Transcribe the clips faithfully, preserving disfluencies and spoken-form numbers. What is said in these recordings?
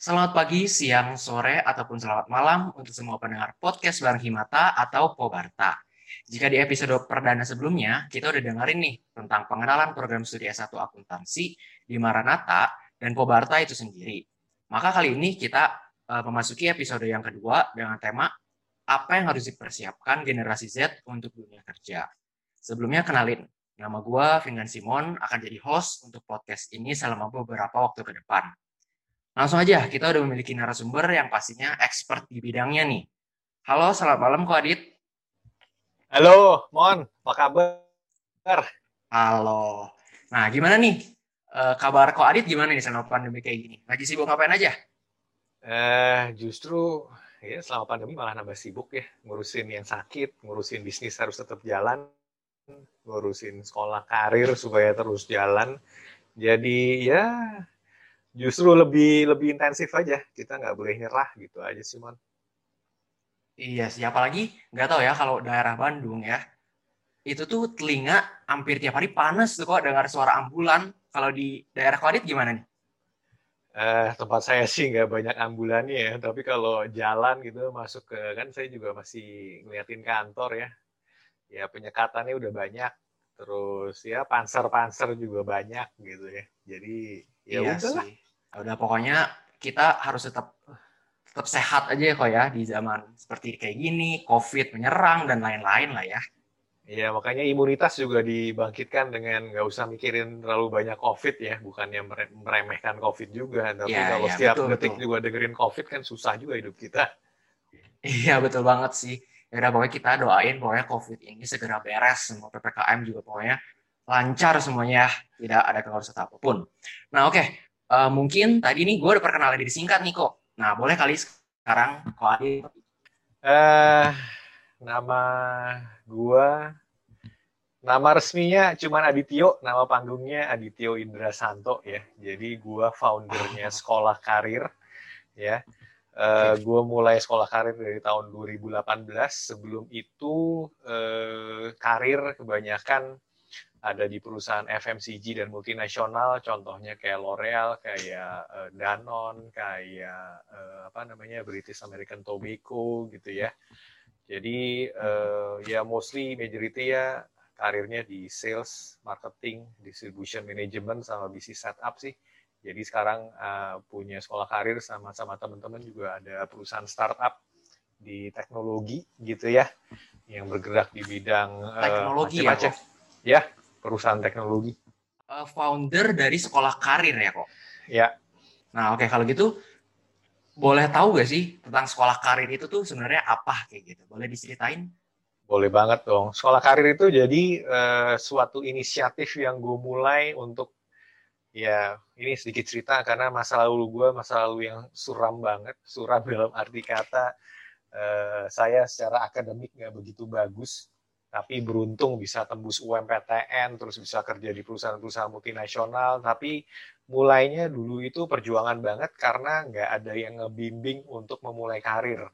Selamat pagi, siang, sore, ataupun selamat malam untuk semua pendengar podcast bareng Himata atau Pobarta. Jika di episode perdana sebelumnya, kita udah dengerin nih tentang pengenalan program studi S satu akuntansi di Maranata dan Pobarta itu sendiri. Maka kali ini kita uh, memasuki episode yang kedua dengan tema apa yang harus dipersiapkan generasi Z untuk dunia kerja. Sebelumnya kenalin, nama gue Fingan Simon akan jadi host untuk podcast ini selama beberapa waktu ke depan. Langsung aja, kita udah memiliki narasumber yang pastinya expert di bidangnya nih. Halo, selamat malam Ko Adit. Halo, Mon. Apa kabar? Halo. Nah, gimana nih? E, kabar Ko Adit gimana nih selama pandemi kayak gini? Lagi sibuk ngapain aja? Eh, justru ya selama pandemi malah nambah sibuk ya. Ngurusin yang sakit, ngurusin bisnis harus tetap jalan, ngurusin sekolah karir supaya terus jalan. Jadi ya... Justru lebih lebih intensif aja, kita nggak boleh nyerah gitu aja sih, Mon. Iya sih, apalagi nggak tahu ya kalau daerah Bandung ya, itu tuh telinga hampir tiap hari panas tuh kok dengar suara ambulan. Kalau di daerah Kodit gimana nih? Eh, tempat saya sih nggak banyak ambulannya ya, tapi kalau jalan gitu masuk ke, kan saya juga masih ngeliatin kantor ya, ya penyekatannya udah banyak, terus ya panser-panser juga banyak gitu ya, jadi... Ya iya udah sih. Udah pokoknya kita harus tetap tetap sehat aja ya kok ya di zaman seperti kayak gini, COVID menyerang dan lain-lain lah ya. Iya, makanya imunitas juga dibangkitkan dengan nggak usah mikirin terlalu banyak COVID ya, bukannya meremehkan COVID juga, tapi ya, kalau ya, setiap betul, detik betul. Juga dengerin COVID kan susah juga hidup kita. Iya, betul banget sih. Ya udah pokoknya kita doain pokoknya COVID ini segera beres, semua P P K M juga pokoknya lancar semuanya, tidak ada kerusuhan apapun. Nah oke, okay. uh, mungkin tadi nih gue udah perkenalan diri singkat nih kok. Nah boleh kali sekarang Ko Adit. Uh, nama gue, nama resminya cuman Adityo, nama panggungnya Adityo Indra Santo ya. Jadi gue foundernya Sekolah Karir ya. Uh, gue mulai Sekolah Karir dari tahun dua ribu delapan belas. Sebelum itu uh, karir kebanyakan ada di perusahaan F M C G dan multinasional, contohnya kayak L'Oreal, kayak Danone, kayak apa namanya British American Tobacco gitu ya. Jadi ya mostly majority ya karirnya di sales, marketing, distribution management sama bisnis setup sih. Jadi sekarang punya Sekolah Karir sama-sama teman-teman juga ada perusahaan startup di teknologi gitu ya, yang bergerak di bidang teknologi macam-macam. Ya, perusahaan teknologi. Founder dari Sekolah Karir ya kok? Ya. Nah oke, okay. Kalau gitu boleh tahu gak sih tentang Sekolah Karir itu tuh sebenarnya apa kayak gitu? Boleh diceritain? Boleh banget dong. Sekolah Karir itu jadi eh, suatu inisiatif yang gue mulai untuk, ya ini sedikit cerita karena masa lalu gue, masa lalu yang suram banget. Suram dalam arti kata eh, saya secara akademik gak begitu bagus. Tapi beruntung bisa tembus U M P T N, terus bisa kerja di perusahaan-perusahaan multinasional. Tapi mulainya dulu itu perjuangan banget karena nggak ada yang ngebimbing untuk memulai karir.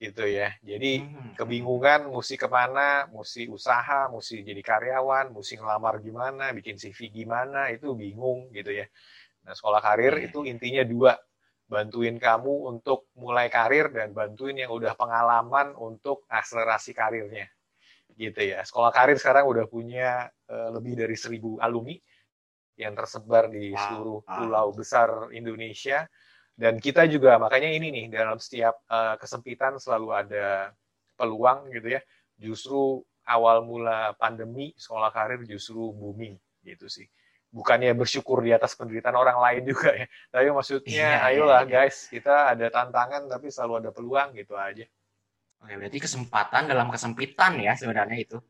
Gitu ya. Jadi kebingungan, mesti kemana, mesti usaha, mesti jadi karyawan, mesti ngelamar gimana, bikin C V gimana, itu bingung gitu ya. Nah, Sekolah Karir itu intinya dua. Bantuin kamu untuk mulai karir dan bantuin yang udah pengalaman untuk akselerasi karirnya. Gitu ya. Sekolah Karir sekarang udah punya uh, lebih dari seribu alumni yang tersebar di seluruh pulau besar Indonesia. Dan kita juga, makanya ini nih, dalam setiap uh, kesempitan selalu ada peluang gitu ya. Justru awal mula pandemi, Sekolah Karir justru booming gitu sih. Bukannya bersyukur di atas penderitaan orang lain juga ya. Tapi maksudnya, iya, ayolah iya, iya. guys, kita ada tantangan tapi selalu ada peluang gitu aja. Oke, berarti kesempatan dalam kesempitan ya sebenarnya itu.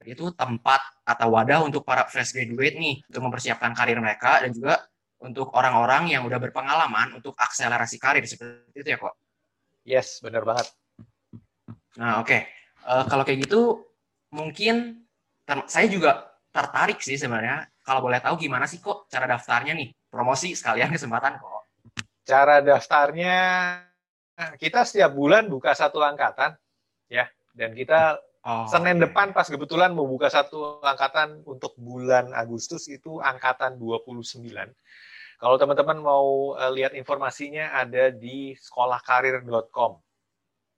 Itu tempat atau wadah untuk para fresh graduate nih untuk mempersiapkan karir mereka dan juga untuk orang-orang yang udah berpengalaman untuk akselerasi karir seperti itu ya, kok? Yes, benar banget. Nah, oke. Okay. Uh, kalau kayak gitu mungkin ter- saya juga tertarik sih sebenarnya. Kalau boleh tahu gimana sih kok cara daftarnya nih? Promosi sekalian kesempatan kok. Cara daftarnya kita setiap bulan buka satu angkatan, ya. Dan kita oh, Senin okay. depan pas kebetulan mau buka satu angkatan untuk bulan Agustus itu angkatan dua puluh sembilan. Kalau teman-teman mau uh, lihat informasinya ada di sekolah karir dot com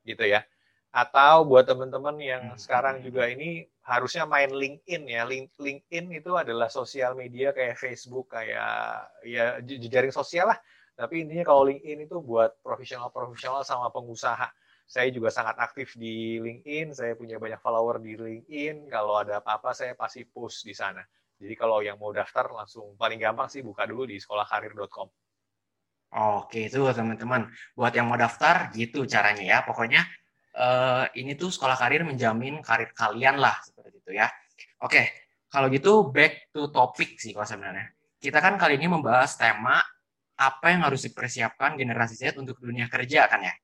gitu ya. Atau buat teman-teman yang hmm. sekarang juga ini harusnya main LinkedIn ya. Link, LinkedIn itu adalah sosial media kayak Facebook, kayak ya jejaring sosial lah. Tapi intinya kalau LinkedIn itu buat profesional-profesional sama pengusaha. Saya juga sangat aktif di LinkedIn, saya punya banyak follower di LinkedIn. Kalau ada apa-apa saya pasti post di sana. Jadi kalau yang mau daftar langsung paling gampang sih buka dulu di sekolah karir dot com. Oke, itu teman-teman. Buat yang mau daftar gitu caranya ya. Pokoknya Uh, ini tuh Sekolah Karir menjamin karir kalian lah, seperti itu ya. Oke, kalau gitu back to topic sih kalau sebenarnya. Kita kan kali ini membahas tema apa yang harus dipersiapkan generasi Z untuk dunia kerja kan ya.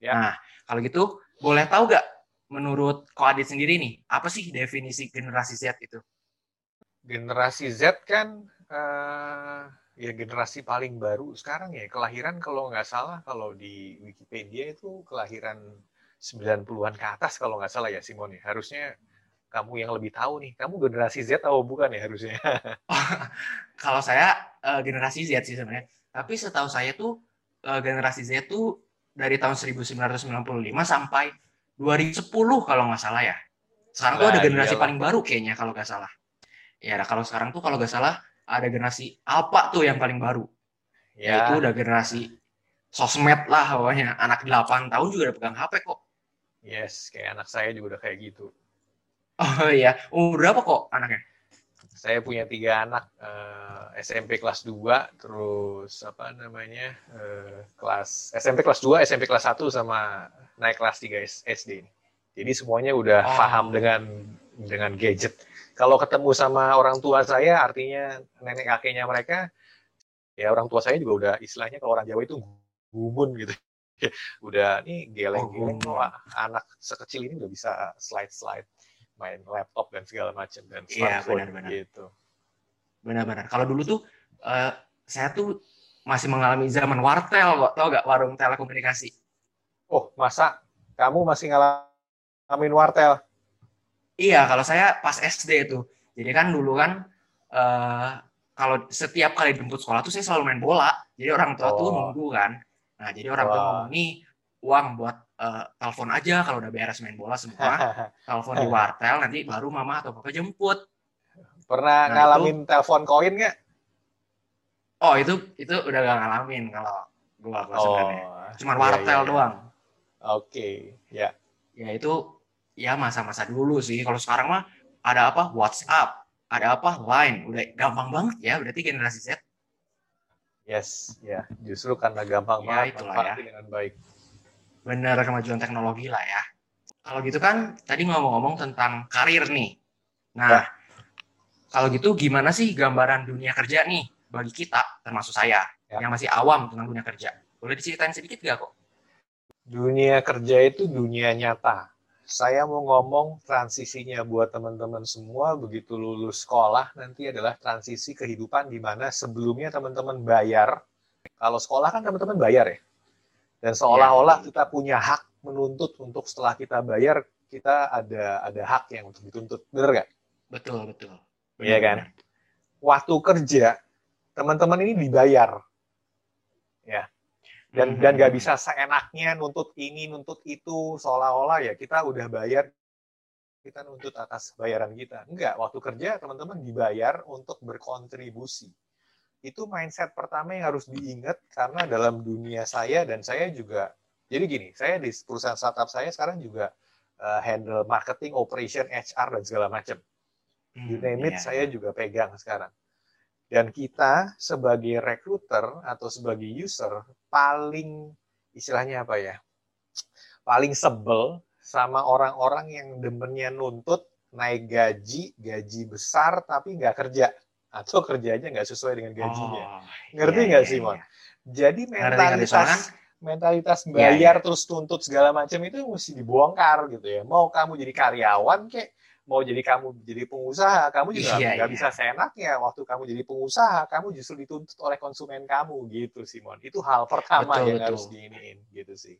Ya. Nah, kalau gitu boleh tahu gak menurut Ko Adit sendiri nih, apa sih definisi generasi Z itu? Generasi Z kan uh, ya generasi paling baru sekarang ya. Kelahiran kalau nggak salah, kalau di Wikipedia itu kelahiran sembilan puluhan ke atas kalau nggak salah ya Simon. Harusnya kamu yang lebih tahu nih. Kamu generasi Z atau bukan ya harusnya? Oh, kalau saya uh, generasi Z sih sebenarnya. Tapi setahu saya tuh uh, generasi Z tuh dari tahun seribu sembilan ratus sembilan puluh lima sampai dua ribu sepuluh kalau nggak salah ya. Sekarang nah, tuh ada generasi iyalah. Paling baru kayaknya kalau nggak salah. Ya kalau sekarang tuh kalau nggak salah ada generasi Alpha tuh yang paling baru. Ya. Itu udah generasi sosmed lah pokoknya. Anak delapan tahun juga udah pegang H P kok. Yes, kayak anak saya juga udah kayak gitu. Oh iya, umur berapa kok anaknya? Saya punya tiga anak, eh, S M P kelas dua, terus apa namanya, eh, kelas S M P kelas dua, S M P kelas satu, sama naik kelas tiga S D. Jadi semuanya udah oh. paham dengan dengan gadget. Kalau ketemu sama orang tua saya, artinya nenek kakeknya mereka, ya orang tua saya juga udah istilahnya kalau orang Jawa itu gumun gitu. Udah nih geleng-geleng oh, oh. anak sekecil ini udah bisa slide-slide main laptop dan segala macam dan smartphone yeah, gitu. Benar-benar. Kalau dulu tuh uh, saya tuh masih mengalami zaman wartel, tau gak warung telekomunikasi? Oh masa kamu masih ngalamin wartel? Iya kalau saya pas S D tuh. Jadi kan dulu kan uh, kalau setiap kali jemput sekolah tuh saya selalu main bola. Jadi orang tua oh. tuh nunggu kan. Nah, jadi orang wow. tuh nih uang buat uh, telepon aja kalau udah beres main bola semua, telepon di wartel nanti baru mama atau papa jemput. Pernah nah, ngalamin itu, telepon koin nggak? Oh, itu itu udah gak ngalamin kalau gua kalau oh, sebenarnya. Cuman wartel iya, iya. doang. Oke, okay. ya. Yeah. Ya itu ya masa-masa dulu sih. Kalau sekarang mah ada apa? WhatsApp, ada apa? Line, udah gampang banget ya berarti generasi Z. Yes, ya. Justru karena gampang banget, manfaatnya dengan baik. Benar, kemajuan teknologi lah ya. Kalau gitu kan, tadi ngomong-ngomong tentang karir nih. Nah, ya. Kalau gitu gimana sih gambaran dunia kerja nih bagi kita, termasuk saya, ya. Yang masih awam tentang dunia kerja? Boleh diceritain sedikit gak kok? Dunia kerja itu dunia nyata. Saya mau ngomong transisinya buat teman-teman semua begitu lulus sekolah nanti adalah transisi kehidupan di mana sebelumnya teman-teman bayar. Kalau sekolah kan teman-teman bayar ya. Dan seolah-olah kita punya hak menuntut untuk setelah kita bayar kita ada ada hak yang untuk dituntut. Benar nggak? Betul, betul. Iya kan? Waktu kerja teman-teman ini dibayar. Ya. Dan dan nggak bisa seenaknya nuntut ini, nuntut itu, seolah-olah ya kita udah bayar, kita nuntut atas bayaran kita. Enggak, waktu kerja teman-teman dibayar untuk berkontribusi. Itu mindset pertama yang harus diingat karena dalam dunia saya dan saya juga, jadi gini, saya di perusahaan startup saya sekarang juga uh, handle marketing, operation, H R, dan segala macam. You name it, yeah. saya juga pegang sekarang. Dan kita sebagai recruiter atau sebagai user paling istilahnya apa ya? Paling sebel sama orang-orang yang demennya nuntut naik gaji, gaji besar tapi nggak kerja atau kerjanya nggak sesuai dengan gajinya. Oh, ngerti nggak iya, iya, Simon? Iya. Jadi mentalitas mentalitas bayar iya, iya. terus tuntut segala macam itu mesti dibongkar gitu ya. Mau kamu jadi karyawan kek, mau jadi kamu jadi pengusaha, kamu juga iya, gak iya. bisa seenaknya. Waktu kamu jadi pengusaha, kamu justru dituntut oleh konsumen kamu gitu, Simon. Itu hal pertama betul, yang betul. harus diiniin gitu sih.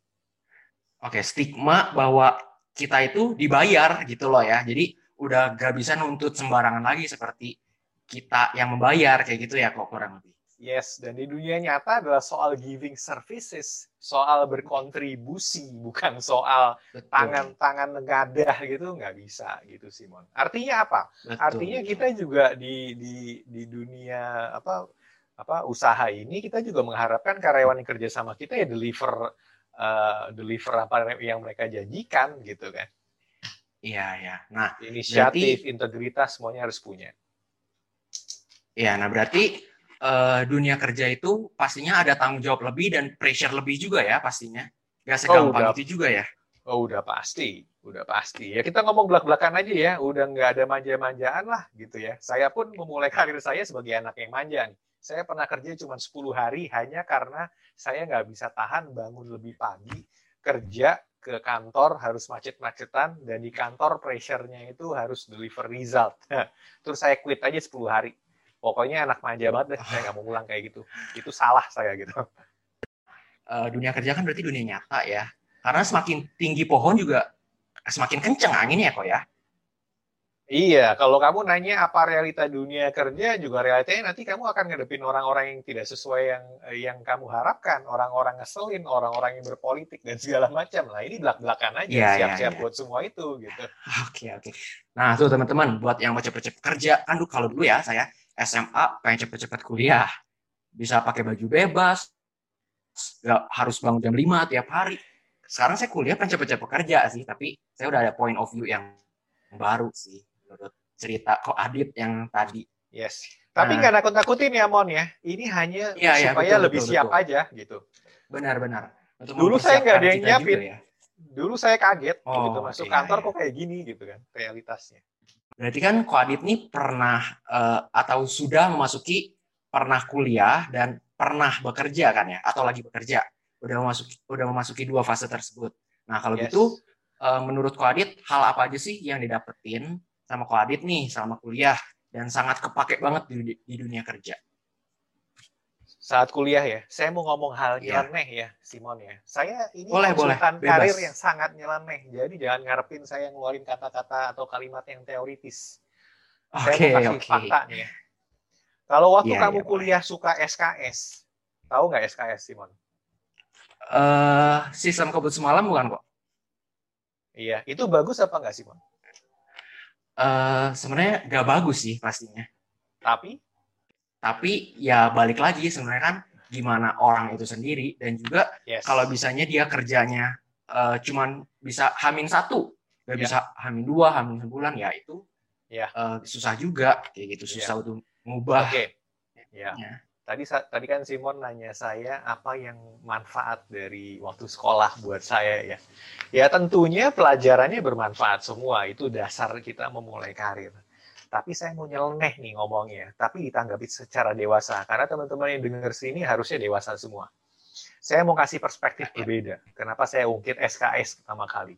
Oke, stigma bahwa kita itu dibayar gitu loh ya. Jadi udah gak bisa nuntut sembarangan lagi seperti kita yang membayar kayak gitu ya kok kurang lebih. Yes, dan di dunia nyata adalah soal giving services, soal berkontribusi, bukan soal betul. Tangan-tangan negadah gitu, nggak bisa gitu, Simon. Artinya apa? Betul. Artinya kita juga di di di dunia apa apa usaha ini kita juga mengharapkan karyawan yang kerja sama kita ya deliver uh, deliver apa yang mereka janjikan gitu kan? Iya ya. Nah, inisiatif, berarti, integritas semuanya harus punya. Iya, nah berarti Uh, dunia kerja itu pastinya ada tanggung jawab lebih dan pressure lebih juga ya pastinya. Gak segampang oh, itu juga ya. Oh udah pasti, udah pasti. Ya kita ngomong belak-belakan aja ya, udah nggak ada manja-manjaan lah gitu ya. Saya pun memulai karir saya sebagai anak yang manja. Saya pernah kerja cuma sepuluh hari hanya karena saya nggak bisa tahan bangun lebih pagi, kerja ke kantor harus macet-macetan, dan di kantor pressure-nya itu harus deliver result. Terus saya quit aja sepuluh hari. Pokoknya anak manja banget deh, saya nggak mau pulang kayak gitu. Itu salah saya gitu. Uh, dunia kerja kan berarti dunia nyata ya. Karena semakin tinggi pohon juga semakin kenceng anginnya kok ya. Iya, kalau kamu nanya apa realita dunia kerja, juga realitanya nanti kamu akan ngadepin orang-orang yang tidak sesuai yang yang kamu harapkan. Orang-orang ngeselin, orang-orang yang berpolitik, dan segala macam. Nah ini belak-belakan aja, ya, siap-siap ya, ya. Buat semua itu gitu. Oke, oke. Nah tuh teman-teman, buat yang mau cepet-cepet kerja, kan kalau dulu ya saya S M A pengen cepet-cepet kuliah, bisa pakai baju bebas, nggak harus bangun jam lima tiap hari. Sekarang saya kuliah pengen cepet-cepet kerja sih, tapi saya udah ada point of view yang baru sih menurut cerita Ko Adit yang tadi. Yes. Nah, tapi nggak nakut-nakutin ya Mon ya. Ini hanya ya, supaya ya, betul, lebih betul, siap betul. aja gitu. Benar-benar. Dulu saya nggak ada yang nyiapin. Ya. Dulu saya kaget oh, gitu masuk iya, kantor iya. kok kayak gini gitu kan realitasnya. Berarti kan Ko Adit nih pernah uh, atau sudah memasuki pernah kuliah dan pernah bekerja kan ya, atau lagi bekerja. Udah memasuki udah memasuki dua fase tersebut. Nah, kalau yes. gitu uh, menurut Ko Adit hal apa aja sih yang didapetin sama Ko Adit nih selama kuliah dan sangat kepake banget di, di dunia kerja? Saat kuliah ya, saya mau ngomong hal nyeleneh ya, Simon ya. Saya ini konsultan karir yang sangat nyeleneh, jadi jangan ngarepin saya ngeluarin kata-kata atau kalimat yang teoritis. Okay, saya mau kasih okay. fakta nih. Kalau waktu yeah, kamu yeah, kuliah boleh. Suka S K S, tahu nggak S K S, Simon? Uh, sistem kabut semalam bukan kok? Iya, itu bagus apa nggak, Simon? Uh, sebenarnya nggak bagus sih pastinya. Tapi? Tapi ya balik lagi sebenarnya kan gimana orang itu sendiri dan juga yes. kalau bisanya dia kerjanya uh, cuman bisa hamin satu, nggak yeah. bisa hamin dua, hamin sebulan ya itu yeah. uh, susah juga kayak gitu susah yeah. untuk mengubah. Oke. Okay. Yeah. Ya. Tadi tadi kan Simon nanya saya apa yang manfaat dari waktu sekolah buat saya ya. Ya tentunya pelajarannya bermanfaat semua, itu dasar kita memulai karir. Tapi saya mau nyeleneh nih ngomongnya, tapi ditanggapi secara dewasa. Karena teman-teman yang dengar sini harusnya dewasa semua. Saya mau kasih perspektif berbeda. Kenapa saya ungkit S K S pertama kali.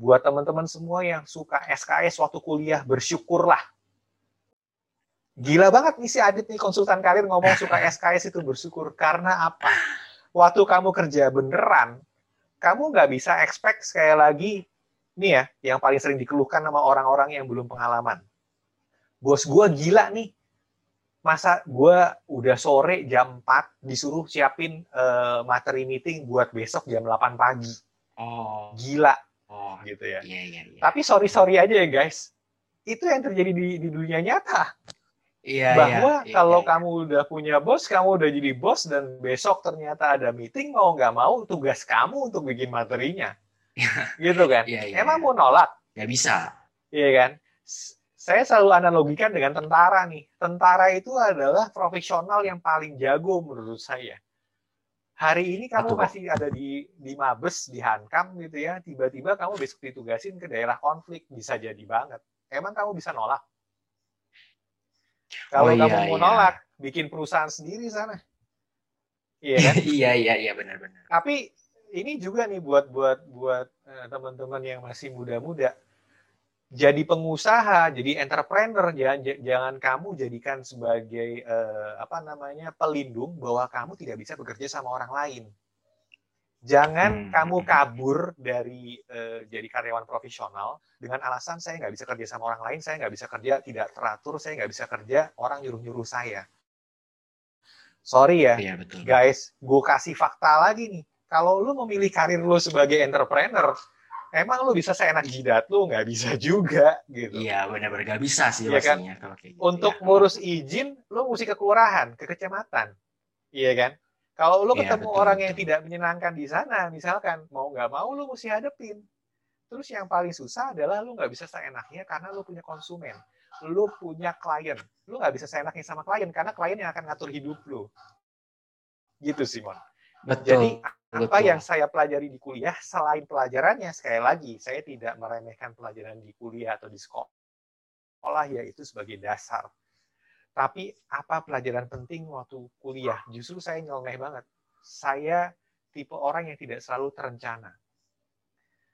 Buat teman-teman semua yang suka S K S waktu kuliah, bersyukurlah. Gila banget nih si Adit nih, konsultan karir ngomong suka S K S itu bersyukur. Karena apa? Waktu kamu kerja beneran, kamu nggak bisa expect sekali lagi, nih ya, yang paling sering dikeluhkan sama orang-orang yang belum pengalaman. Bos gue gila nih, masa gue udah sore jam empat disuruh siapin uh, materi meeting buat besok jam delapan pagi. Oh. Gila. Oh, gitu ya. Iya, iya, iya. Tapi sorry-sorry aja ya guys, itu yang terjadi di, di dunia nyata. Iya, bahwa iya, iya, kalau iya. kamu udah punya bos, kamu udah jadi bos, dan besok ternyata ada meeting, mau gak mau tugas kamu untuk bikin materinya. Gitu kan? Iya, iya, emang iya. mau nolak? Gak bisa. Iya kan? Saya selalu analogikan dengan tentara nih. Tentara itu adalah profesional yang paling jago menurut saya. Hari ini kamu Betul. masih ada di, di Mabes, di Hankam gitu ya. Tiba-tiba kamu besok ditugasin ke daerah konflik. Bisa jadi banget. Emang kamu bisa nolak? Kalau oh, kamu iya, mau iya. nolak, bikin perusahaan sendiri sana. Iya kan? Iya, iya, iya, benar-benar. Tapi ini juga nih buat buat buat eh, teman-teman yang masih muda-muda. Jadi pengusaha, jadi entrepreneur, jangan, jangan kamu jadikan sebagai eh, apa namanya pelindung bahwa kamu tidak bisa bekerja sama orang lain. Jangan hmm. kamu kabur dari eh, jadi karyawan profesional dengan alasan saya nggak bisa kerja sama orang lain, saya nggak bisa kerja tidak teratur, saya nggak bisa kerja orang nyuruh-nyuruh saya. sorry ya, ya betul. Guys, gue kasih fakta lagi nih. Kalau lu memilih karir lu sebagai entrepreneur, emang lu bisa seenak jidat lu? Nggak bisa juga, gitu. Iya, benar-benar nggak bisa sih ya pastinya. Kan? Kalau kayak gitu. Untuk ya, ngurus izin, lu mesti ke kelurahan, ke kecamatan. Iya kan? Kalau lu ya, ketemu betul, orang betul. yang tidak menyenangkan di sana, misalkan, mau nggak mau lu mesti hadepin. Terus yang paling susah adalah lu nggak bisa seenaknya karena lu punya konsumen. Lu punya klien, lu nggak bisa seenaknya sama klien karena klien yang akan ngatur hidup lu, gitu Simon. Betul, jadi apa betul. yang saya pelajari di kuliah, selain pelajarannya, sekali lagi saya tidak meremehkan pelajaran di kuliah atau di sekolah ya, itu sebagai dasar. Tapi apa pelajaran penting waktu kuliah? Justru saya nyeleneh banget. Saya tipe orang yang tidak selalu terencana.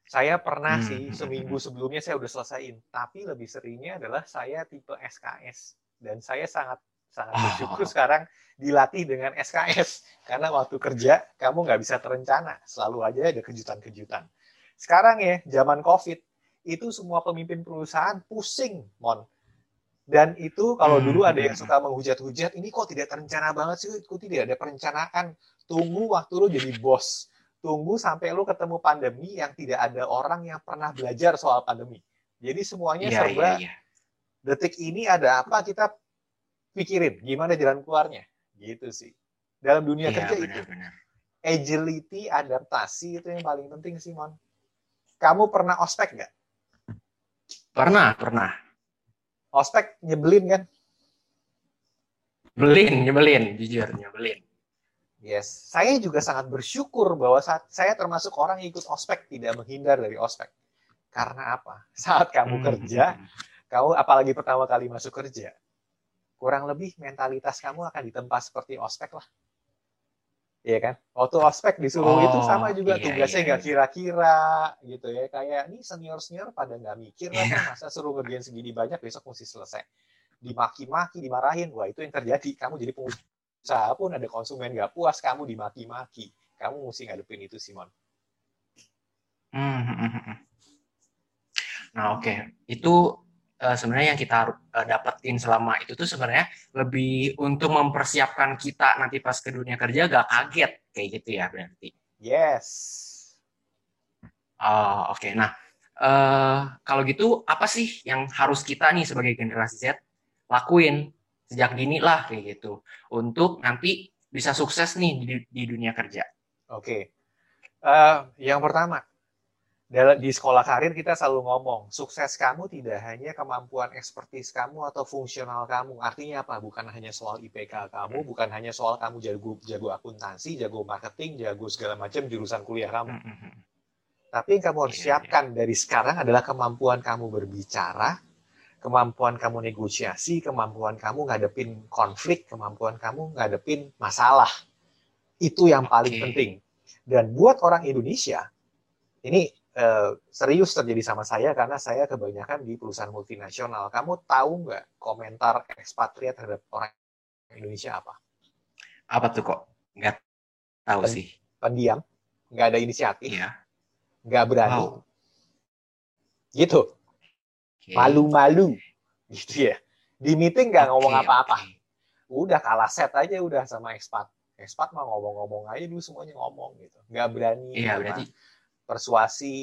Saya pernah sih, seminggu sebelumnya saya udah selesain. Tapi lebih seringnya adalah saya tipe S K S. Dan saya sangat sangat bersyukur sekarang dilatih dengan S K S. Karena waktu kerja, kamu nggak bisa terencana. Selalu aja ada kejutan-kejutan. Sekarang ya, zaman COVID, itu semua pemimpin perusahaan pusing, Mon. Dan itu kalau dulu ada yang suka menghujat-hujat, ini kok tidak terencana banget sih, kok tidak ada perencanaan. Tunggu waktu lu jadi bos. Tunggu sampai lu ketemu pandemi yang tidak ada orang yang pernah belajar soal pandemi. Jadi semuanya ya, serba ya, ya. detik ini ada apa, kita pikirin gimana jalan keluarnya. Gitu sih. Dalam dunia ya, kerja benar, itu. Benar. Agility, adaptasi itu yang paling penting, Simon. Kamu pernah ospek nggak? Pernah, pernah. Ospek nyebelin kan? Nyebelin, nyebelin. Jujur, nyebelin. Yes, saya juga sangat bersyukur bahwa saat saya termasuk orang yang ikut ospek, tidak menghindar dari ospek. Karena apa? Saat kamu kerja, hmm. kamu apalagi pertama kali masuk kerja, kurang lebih mentalitas kamu akan ditempa seperti ospek lah. Iya kan? Waktu ospek disuruh oh, itu sama juga iya, tugasnya nggak iya, iya. kira-kira gitu ya. Kayak ini senior-senior pada nggak mikir lah, yeah. masa suruh ngerjain segini banyak, besok mesti selesai. Dimaki-maki, dimarahin, wah itu yang terjadi. Kamu jadi pengusaha. Usaha pun ada konsumen gak puas, kamu dimaki-maki. Kamu mesti ngadepin itu, Simon. Hmm. Nah, oke. Okay. Itu uh, sebenarnya yang kita uh, dapetin selama itu tuh sebenarnya lebih untuk mempersiapkan kita nanti pas ke dunia kerja gak kaget. Kayak gitu ya, berarti. Yes. Oh, oke. Okay. Nah, uh, kalau gitu apa sih yang harus kita nih sebagai generasi Z lakuin sejak dini lah kayak gitu untuk nanti bisa sukses nih di, di dunia kerja. Oke, uh, yang pertama di sekolah karir kita selalu ngomong sukses kamu tidak hanya kemampuan ekspertis kamu atau fungsional kamu. Artinya apa? Bukan hanya soal I P K kamu, bukan hanya soal kamu jago jago akuntansi, jago marketing, jago segala macam jurusan kuliah kamu. Mm-hmm. Tapi yang kamu harus yeah, siapkan yeah. dari sekarang adalah kemampuan kamu berbicara, kemampuan kamu negosiasi, kemampuan kamu ngadepin konflik, kemampuan kamu ngadepin masalah. Itu yang paling okay. penting. Dan buat orang Indonesia, ini eh, serius terjadi sama saya karena saya kebanyakan di perusahaan multinasional. Kamu tahu nggak komentar ekspatriat terhadap orang Indonesia apa? Apa tuh kok? Nggak tahu Pen- sih. Pendiam, nggak ada inisiatif, yeah. nggak berani. Wow. Gitu. Okay. Malu-malu, gitu ya. Di meeting nggak okay, ngomong apa-apa. Okay. Udah kalah set aja udah sama ekspat. Ekspat mah ngomong-ngomong aja dulu semuanya ngomong gitu. Nggak berani. Iya, berarti persuasi,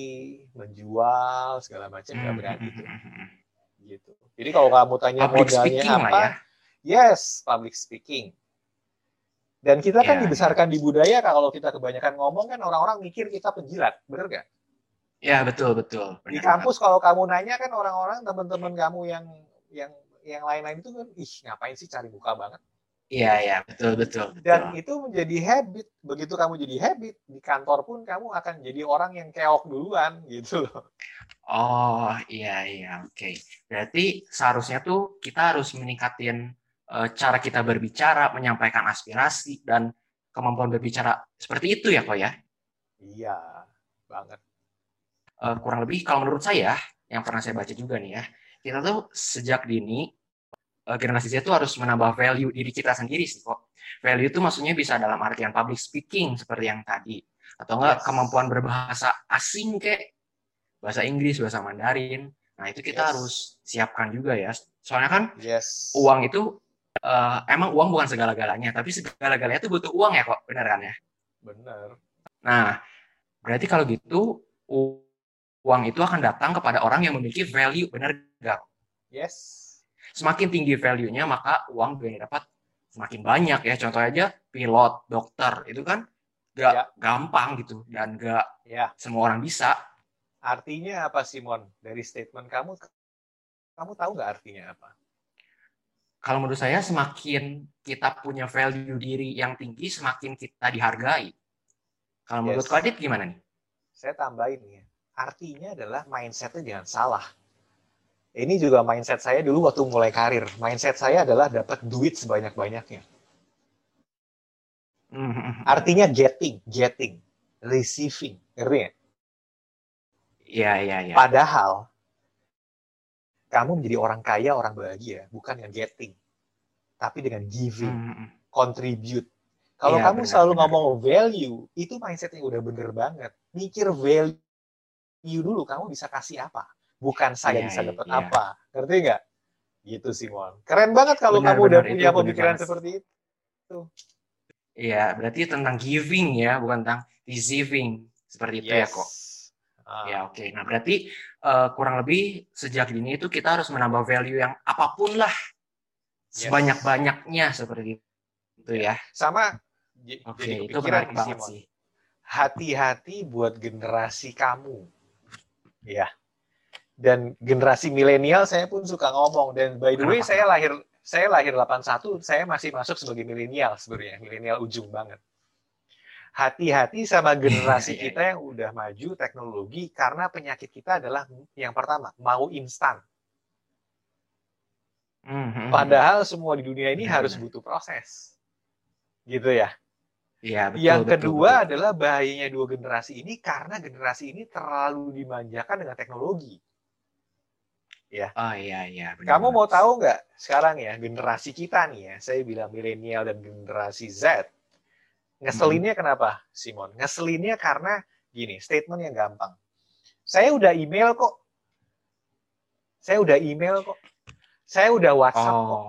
menjual, segala macam nggak mm-hmm. berani tuh. Gitu. Jadi kalau kamu tanya public modalnya apa, ya? Yes, public speaking. Dan kita yeah. kan dibesarkan di budaya kalau kita kebanyakan ngomong kan orang-orang mikir kita penjilat, bener nggak? Ya betul betul. Di kampus kalau kamu nanya kan orang-orang teman-teman kamu yang yang yang lain-lain itu kan ih ngapain sih cari muka banget. Iya ya betul betul. Dan betul. Itu menjadi habit. Begitu kamu jadi habit di kantor pun kamu akan jadi orang yang keok duluan gitu. Oh iya iya oke. Okay. Berarti seharusnya tuh kita harus meningkatin uh, cara kita berbicara, menyampaikan aspirasi dan kemampuan berbicara seperti itu ya kok ya. Iya banget. Uh, kurang lebih kalau menurut saya yang pernah saya baca juga nih ya, kita tuh sejak dini uh, generasi Z tuh harus menambah value diri kita sendiri sih kok. Value itu maksudnya bisa dalam artian public speaking seperti yang tadi atau enggak yes. kemampuan berbahasa asing kayak bahasa Inggris, bahasa Mandarin. Nah, itu kita yes. harus siapkan juga ya. Soalnya kan yes. uang itu uh, emang uang bukan segala-galanya, tapi segala-galanya itu butuh uang ya kok, bener kan ya? Bener. Nah, berarti kalau gitu uang itu akan datang kepada orang yang memiliki value, bener gak? Yes. Semakin tinggi value-nya, maka uang juga dapat semakin banyak ya. Contoh aja pilot, dokter, itu kan gak ya. gampang gitu dan gak ya. semua orang bisa. Artinya apa, Simon? Dari statement kamu, kamu tahu gak artinya apa? Kalau menurut saya, semakin kita punya value diri yang tinggi, semakin kita dihargai. Kalau yes. menurut Kadip gimana nih? Saya tambahin ya. Artinya adalah mindset-nya jangan salah. Ini juga mindset saya dulu waktu mulai karir. Mindset saya adalah dapat duit sebanyak-banyaknya. Artinya getting, getting, receiving, ngerti ya? Iya, iya, iya. Padahal kamu menjadi orang kaya, orang bahagia bukan dengan getting, tapi dengan giving, mm-hmm. contribute. Kalau ya, kamu benar, selalu benar. ngomong value, itu mindset yang udah bener banget. Mikir value dulu, kamu bisa kasih apa? Bukan saya yeah, bisa dapat yeah. apa, ngerti nggak? Gitu Simon. Keren banget kalau benar, kamu benar, udah itu, punya pemikiran seperti itu. Iya, berarti tentang giving ya, bukan tentang receiving seperti yes. itu ya kok. Ah. Ya oke. Okay. Nah berarti uh, kurang lebih sejak dini itu kita harus menambah value yang apapun lah, yes. sebanyak-banyaknya seperti itu ya. Sama. J- okay, jadi itu menarik banget sih. Hati-hati buat generasi kamu, ya. Dan generasi milenial saya pun suka ngomong. Dan by the way, saya lahir saya lahir delapan satu, saya masih masuk sebagai milenial sebenarnya. Milenial ujung banget. Hati-hati sama generasi kita yang udah maju teknologi, karena penyakit kita adalah yang pertama, mau instan. Padahal semua di dunia ini harus butuh proses. Gitu ya. Ya, betul, yang kedua betul, betul. adalah bahayanya dua generasi ini, karena generasi ini terlalu dimanjakan dengan teknologi. Ya. Oh iya iya. Benar. Kamu mau tahu nggak sekarang ya generasi kita nih ya, saya bilang milenial dan generasi Z. Ngeselinnya hmm. kenapa, Simon? Ngeselinnya karena gini, statement yang gampang. Saya udah email kok. Saya udah email kok. Saya udah WhatsApp oh. kok.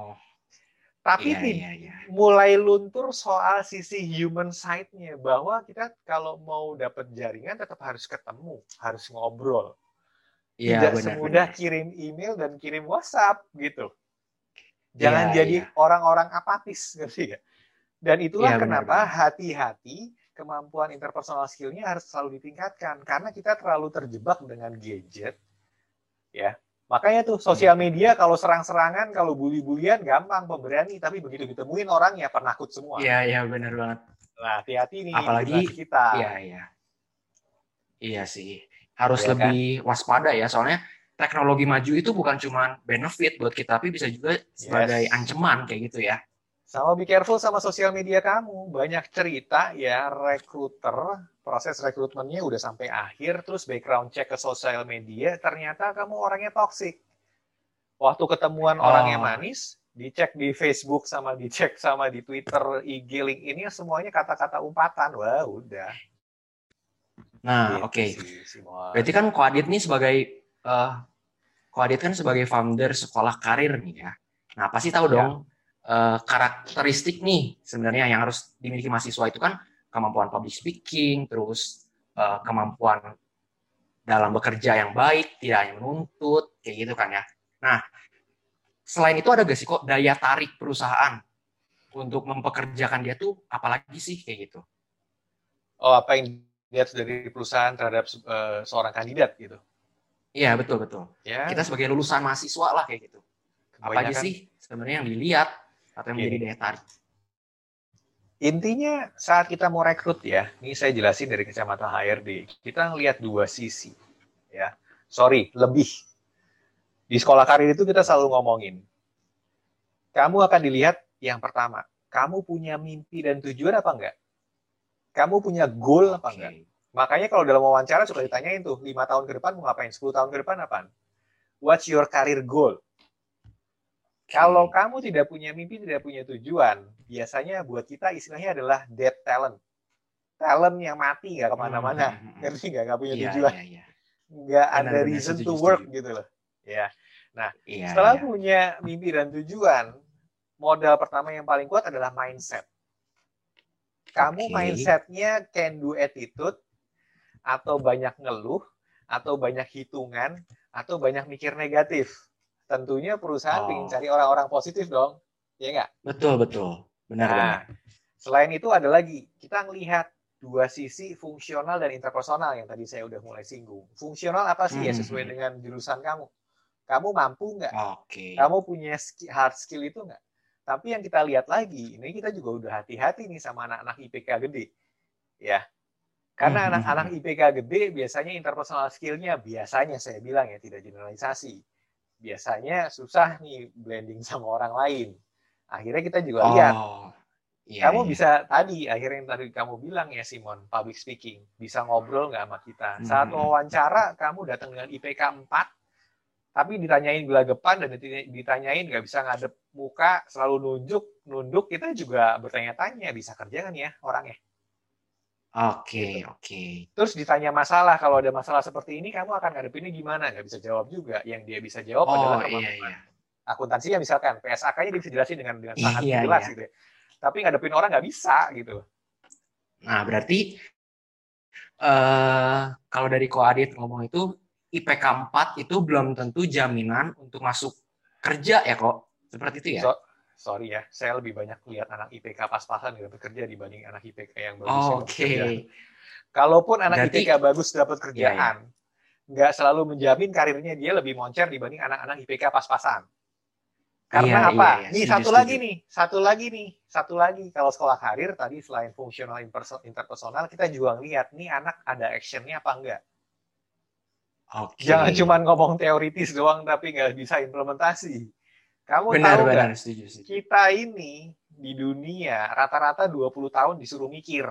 Tapi yeah, yeah, yeah. mulai luntur soal sisi human side-nya, bahwa kita kalau mau dapat jaringan tetap harus ketemu, harus ngobrol. Tidak ya, benar, semudah benar. kirim email dan kirim WhatsApp gitu. Jangan ya, jadi ya. orang-orang apatis, ngerti gak? Dan itulah ya, kenapa benar, benar. hati-hati kemampuan interpersonal skill-nya harus selalu ditingkatkan, karena kita terlalu terjebak dengan gadget. Ya, makanya tuh sosial media kalau serang-serangan, kalau bully-bullyan gampang pemberani, tapi begitu ditemuin orangnya penakut semua. Iya, iya benar banget. Nah, hati-hati nih. Apalagi kita. Iya, iya. Iya sih. Harus ya, lebih kan? waspada ya, soalnya teknologi maju itu bukan cuma benefit buat kita, tapi bisa juga sebagai yes. ancaman kayak gitu ya. Sama be careful sama sosial media kamu. Banyak cerita ya, rekruter, proses rekrutmennya udah sampai akhir, terus background check ke sosial media, ternyata kamu orangnya toksik. Waktu ketemuan oh. orangnya manis, dicek di Facebook sama dicek sama di Twitter, I G, LinkedIn, semuanya kata-kata umpatan. Wah, udah. Nah, oke. Okay. Berarti kan Ko Adit nih sebagai uh, Ko Adit kan sebagai founder sekolah karir nih ya. Nah, pasti tahu ya. dong uh, karakteristik nih sebenarnya yang harus dimiliki mahasiswa itu kan kemampuan public speaking, terus uh, kemampuan dalam bekerja yang baik, tidak hanya menuntut, kayak gitu kan ya. Nah, selain itu ada gak sih kok daya tarik perusahaan untuk mempekerjakan dia tuh apalagi sih kayak gitu? Oh, apa yang lihat dari perusahaan terhadap uh, seorang kandidat gitu. Iya, betul-betul. Ya. Kita sebagai lulusan mahasiswa lah kayak gitu. Kebanyakan, apa aja sih sebenarnya yang dilihat atau yang gini. menjadi daya tarik? Intinya saat kita mau rekrut ya, ini saya jelasin dari kacamata H R D, kita ngelihat dua sisi. Ya, sorry, lebih. Di sekolah karir itu kita selalu ngomongin. Kamu akan dilihat yang pertama, kamu punya mimpi dan tujuan apa enggak? Kamu punya goal apa enggak? Okay. Makanya kalau dalam wawancara suka ditanyain tuh, lima tahun ke depan mau ngapain? sepuluh tahun ke depan apaan? What's your career goal? Okay. Kalau kamu tidak punya mimpi, tidak punya tujuan, biasanya buat kita istilahnya adalah dead talent. Talent yang mati nggak kemana-mana. Mm-hmm. Ngerti nggak? Nggak punya yeah, tujuan. Nggak yeah, yeah. ada benar, reason benar, to work setuju. gitu loh. Ya. Nah, yeah, setelah yeah. punya mimpi dan tujuan, modal pertama yang paling kuat adalah mindset. Kamu okay. mindsetnya can do attitude, atau banyak ngeluh, atau banyak hitungan, atau banyak mikir negatif. Tentunya perusahaan oh. ingin cari orang-orang positif dong, ya nggak? Betul, betul. Benar nah, banget. Selain itu ada lagi, kita ngelihat dua sisi fungsional dan interpersonal yang tadi saya udah mulai singgung. Fungsional apa sih? Hmm. Ya sesuai dengan jurusan kamu. Kamu mampu nggak? Okay. Kamu punya hard skill itu nggak? Tapi yang kita lihat lagi, ini kita juga udah hati-hati nih sama anak-anak I P K gede. Ya. Karena anak-anak I P K gede biasanya interpersonal skill-nya, biasanya saya bilang ya, tidak generalisasi. Biasanya susah nih blending sama orang lain. Akhirnya kita juga oh, lihat. Iya, kamu iya. bisa tadi, akhirnya yang tadi kamu bilang ya Simon, public speaking. Bisa ngobrol nggak sama kita? Saat wawancara, kamu datang dengan I P K empat, tapi ditanyain gelagapan dan ditanyain nggak bisa ngadep muka, selalu nunjuk, nunduk, kita juga bertanya-tanya, bisa kerja kan ya orangnya. Oke, okay, gitu. oke. Okay. Terus ditanya masalah, kalau ada masalah seperti ini, kamu akan ngadepinnya gimana? Nggak bisa jawab juga. Yang dia bisa jawab oh, adalah teman-teman. Iya, iya. Akuntansinya misalkan, P S A K-nya dia bisa jelasin dengan, dengan sangat iya, jelas iya. gitu ya. Tapi ngadepin orang nggak bisa gitu. Nah, berarti uh, kalau dari Ko Adit ngomong itu, I P K empat itu belum tentu jaminan untuk masuk kerja ya, Ko? Seperti itu ya? So, sorry ya, saya lebih banyak lihat anak I P K pas-pasan yang dapat kerja dibanding anak I P K yang bagus. Oh, Oke. Okay. Kalaupun anak Jadi, I P K bagus dapat kerjaan, iya. nggak selalu menjamin karirnya dia lebih moncer dibanding anak-anak I P K pas-pasan. Karena iya, apa? Iya, iya. Nih, setuju, satu setuju. lagi nih, satu lagi nih, satu lagi. Kalau sekolah karir, tadi selain fungsional interpersonal, kita juga lihat nih anak ada action-nya apa enggak. Okay. Jangan cuma ngomong teoritis doang, tapi nggak bisa implementasi. Kamu benar, tahu benar, gak? Setuju, setuju. Kita ini di dunia rata-rata dua puluh tahun disuruh mikir.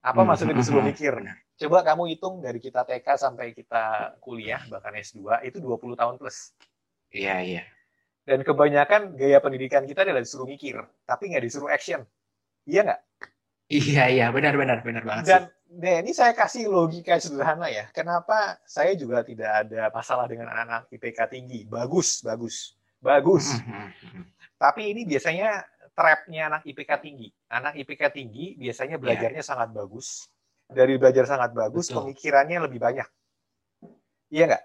Apa hmm, maksudnya disuruh uh-huh, mikir? Benar. Coba kamu hitung dari kita T K sampai kita kuliah, bahkan S dua, itu dua puluh tahun plus. Iya, iya. Dan kebanyakan gaya pendidikan kita adalah disuruh mikir, tapi nggak disuruh action. Iya nggak? Iya, iya. Benar, benar, benar banget. Dan deh, ini saya kasih logika sederhana ya. Kenapa saya juga tidak ada masalah dengan anak-anak I P K tinggi. Bagus, bagus. Bagus. Tapi ini biasanya trap-nya anak I P K tinggi. Anak I P K tinggi biasanya belajarnya yeah. sangat bagus. Dari belajar sangat bagus, Betul. pemikirannya lebih banyak. Iya nggak?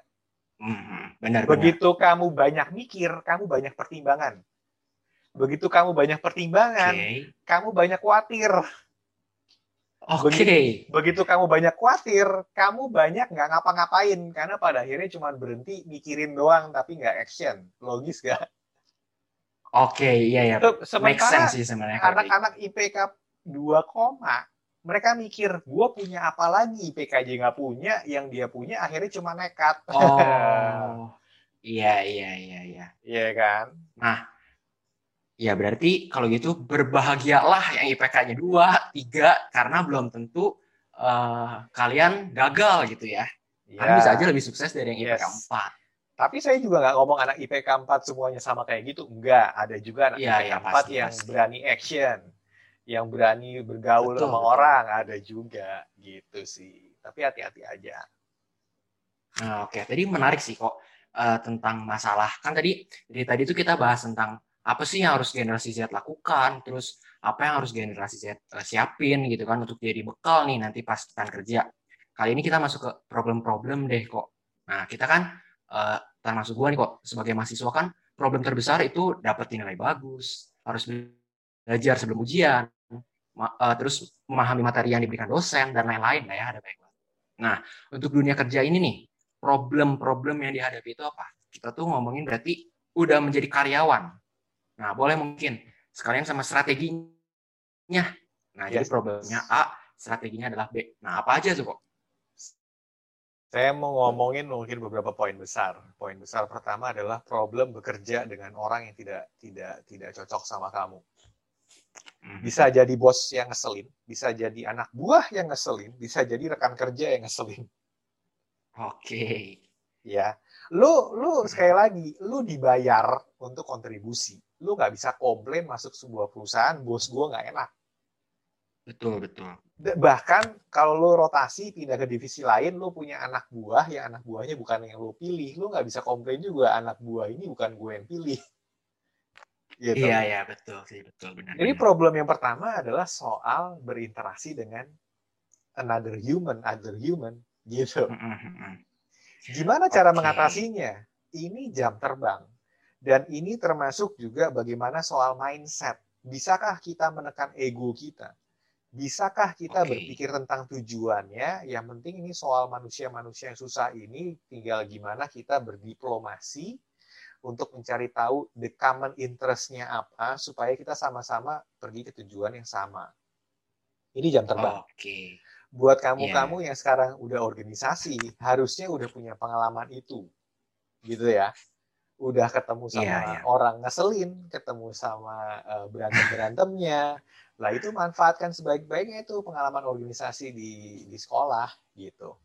Mm-hmm. Benar, Begitu benar. kamu banyak mikir, kamu banyak pertimbangan. Begitu kamu banyak pertimbangan, okay. kamu banyak khawatir. Oke. Okay. Begitu, begitu kamu banyak khawatir, kamu banyak nggak ngapa-ngapain karena pada akhirnya cuma berhenti mikirin doang tapi nggak action. Logis nggak? Oke, okay, iya ya. Sementara sih anak-anak I P K dua koma, mereka mikir, gue punya apa lagi? I P K J nggak punya, yang dia punya akhirnya cuma nekat. Oh. Iya, iya, iya, iya. Iya kan? Nah, ya berarti kalau gitu berbahagialah yang I P K-nya dua, tiga, karena belum tentu uh, kalian gagal gitu ya. ya. Karena bisa aja lebih sukses dari yang yes. I P K empat. Tapi saya juga nggak ngomong anak I P K empat semuanya sama kayak gitu. Enggak, ada juga anak ya, I P K empat ya, pasti, yang pasti. berani action, yang berani bergaul betul, sama betul. orang, ada juga gitu sih. Tapi hati-hati aja. Nah, Oke, okay. tadi menarik sih kok uh, tentang masalah. Kan tadi dari tadi itu kita bahas tentang apa sih yang harus generasi Z lakukan, terus apa yang harus generasi Z siapin gitu kan untuk jadi bekal nih nanti pas kita kerja. Kali ini kita masuk ke problem-problem deh kok. Nah kita kan, uh, termasuk gue nih kok, sebagai mahasiswa kan problem terbesar itu dapat nilai bagus, harus belajar sebelum ujian, ma- uh, terus memahami materi yang diberikan dosen, dan lain-lain lah ya. Ada banyak. Nah untuk dunia kerja ini nih, problem-problem yang dihadapi itu apa? Kita tuh ngomongin berarti udah menjadi karyawan. Nah, boleh mungkin sekalian sama strateginya. Nah, yes. jadi problemnya A, strateginya adalah B. Nah, apa aja tuh, Kok? Saya mau ngomongin mungkin beberapa poin besar. Poin besar pertama adalah problem bekerja dengan orang yang tidak tidak tidak cocok sama kamu. Bisa jadi bos yang ngeselin, bisa jadi anak buah yang ngeselin, bisa jadi rekan kerja yang ngeselin. Oke. Okay. Ya. Lu lu sekali lagi, lu dibayar untuk kontribusi. Lu nggak bisa komplain masuk sebuah perusahaan, bos gue nggak enak. Betul, betul. Bahkan kalau lu rotasi, pindah ke divisi lain, lu punya anak buah, ya anak buahnya bukan yang lu pilih. Lu nggak bisa komplain juga, anak buah ini bukan gue yang pilih. Gitu. Iya, iya, betul sih, betul, benar. Jadi problem yang pertama adalah soal berinteraksi dengan another human, other human, gitu. Gimana cara okay. mengatasinya? Ini jam terbang. Dan ini termasuk juga bagaimana soal mindset. Bisakah kita menekan ego kita? Bisakah kita okay. berpikir tentang tujuannya? Yang penting ini soal manusia-manusia yang susah ini, tinggal gimana kita berdiplomasi untuk mencari tahu the common interest-nya apa, supaya kita sama-sama pergi ke tujuan yang sama. Ini jam terbang. Okay. Buat kamu-kamu yeah. yang sekarang udah organisasi, harusnya udah punya pengalaman itu. Gitu ya. Udah ketemu sama yeah, yeah. orang ngeselin, ketemu sama uh, berantem-berantemnya. Lah itu manfaatkan sebaik-baiknya itu pengalaman organisasi di, di sekolah. Gitu.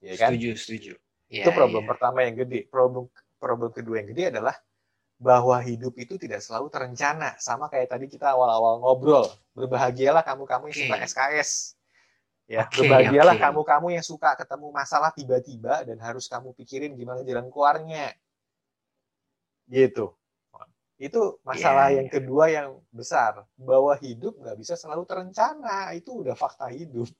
Ya kan? Setuju, setuju. Yeah, itu problem yeah. pertama yang gede. Problem Problem kedua yang gede adalah bahwa hidup itu tidak selalu terencana. Sama kayak tadi kita awal-awal ngobrol. Berbahagialah kamu-kamu yang suka okay. S K S. Ya, okay, berbahagialah okay. kamu-kamu yang suka ketemu masalah tiba-tiba dan harus kamu pikirin gimana jalan keluarnya. Gitu. Itu masalah yeah. yang kedua yang besar. Bahwa hidup nggak bisa selalu terencana. Itu udah fakta hidup.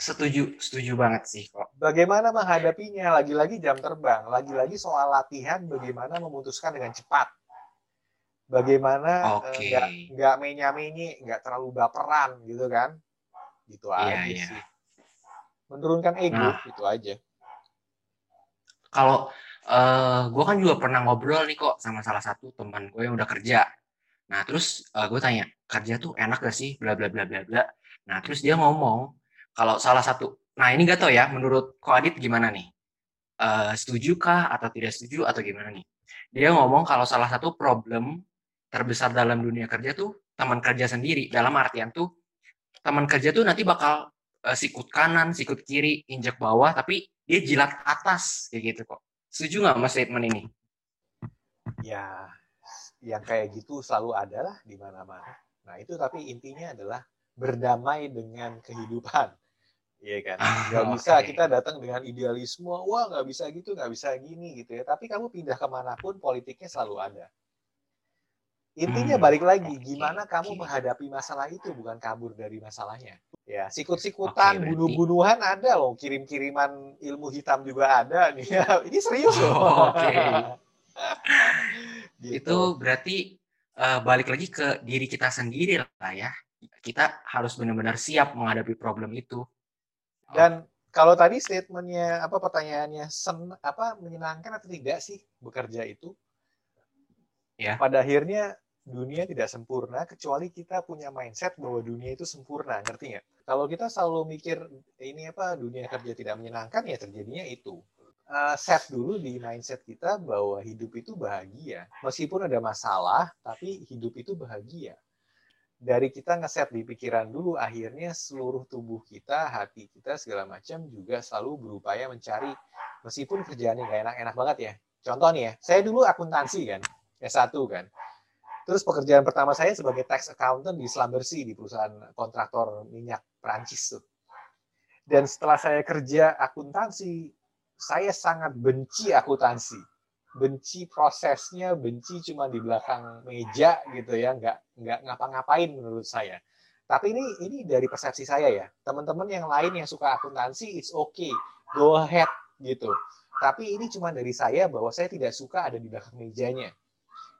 Setuju, setuju banget sih kok. Bagaimana menghadapinya? Lagi-lagi jam terbang, lagi-lagi soal latihan bagaimana memutuskan dengan cepat. Bagaimana nggak okay. nggak menya-menyi, nggak terlalu baperan gitu kan? Gitu yeah, aja yeah. sih. Menurunkan ego, nah, gitu aja. Kalau uh, gue kan juga pernah ngobrol nih kok sama salah satu teman gue yang udah kerja. Nah terus uh, gue tanya, kerja tuh enak gak sih? Bla bla bla bla bla. Nah terus dia ngomong. Kalau salah satu, nah ini nggak tahu ya, menurut Ko Adit gimana nih? Uh, setuju kah atau tidak setuju atau gimana nih? Dia ngomong kalau salah satu problem terbesar dalam dunia kerja tuh teman kerja sendiri. Dalam artian tuh teman kerja tuh nanti bakal uh, sikut kanan, sikut kiri, injak bawah, tapi dia jilat atas kayak gitu kok. Setuju nggak mas statement ini? Ya, yang kayak gitu selalu ada lah di mana-mana. Nah itu tapi intinya adalah berdamai dengan kehidupan. Iya kan, nggak bisa okay. kita datang dengan idealisme, wah nggak bisa gitu, nggak bisa gini gitu ya. Tapi kamu pindah kemanapun politiknya selalu ada. Intinya balik lagi, gimana kamu menghadapi masalah itu, bukan kabur dari masalahnya. Ya, sikut-sikutan, okay, bunuh-bunuhan ada loh, kirim-kiriman ilmu hitam juga ada nih. Ini serius loh. Oke. Okay. Gitu. Itu berarti uh, balik lagi ke diri kita sendiri lah ya. Kita harus benar-benar siap menghadapi problem itu. Dan kalau tadi statementnya apa pertanyaannya sen, apa menyenangkan atau tidak sih bekerja itu? Ya. Pada akhirnya dunia tidak sempurna kecuali kita punya mindset bahwa dunia itu sempurna, ngerti nggak? Kalau kita selalu mikir ini apa dunia kerja tidak menyenangkan ya terjadinya itu. Uh, set dulu di mindset kita bahwa hidup itu bahagia. Meskipun ada masalah tapi hidup itu bahagia. Dari kita ngeset di pikiran dulu, akhirnya seluruh tubuh kita, hati kita, segala macam juga selalu berupaya mencari, meskipun kerjaannya nggak enak-enak banget ya. Contoh nih ya, saya dulu akuntansi kan, S satu kan. Terus pekerjaan pertama saya sebagai tax accountant di Schlumberger, di perusahaan kontraktor minyak Perancis tuh. Dan setelah saya kerja akuntansi, saya sangat benci akuntansi. Benci prosesnya, benci cuma di belakang meja gitu ya, nggak nggak ngapa-ngapain menurut saya. Tapi ini ini dari persepsi saya ya. Teman-teman yang lain yang suka akuntansi, it's okay, go ahead gitu. Tapi ini cuma dari saya bahwa saya tidak suka ada di belakang mejanya.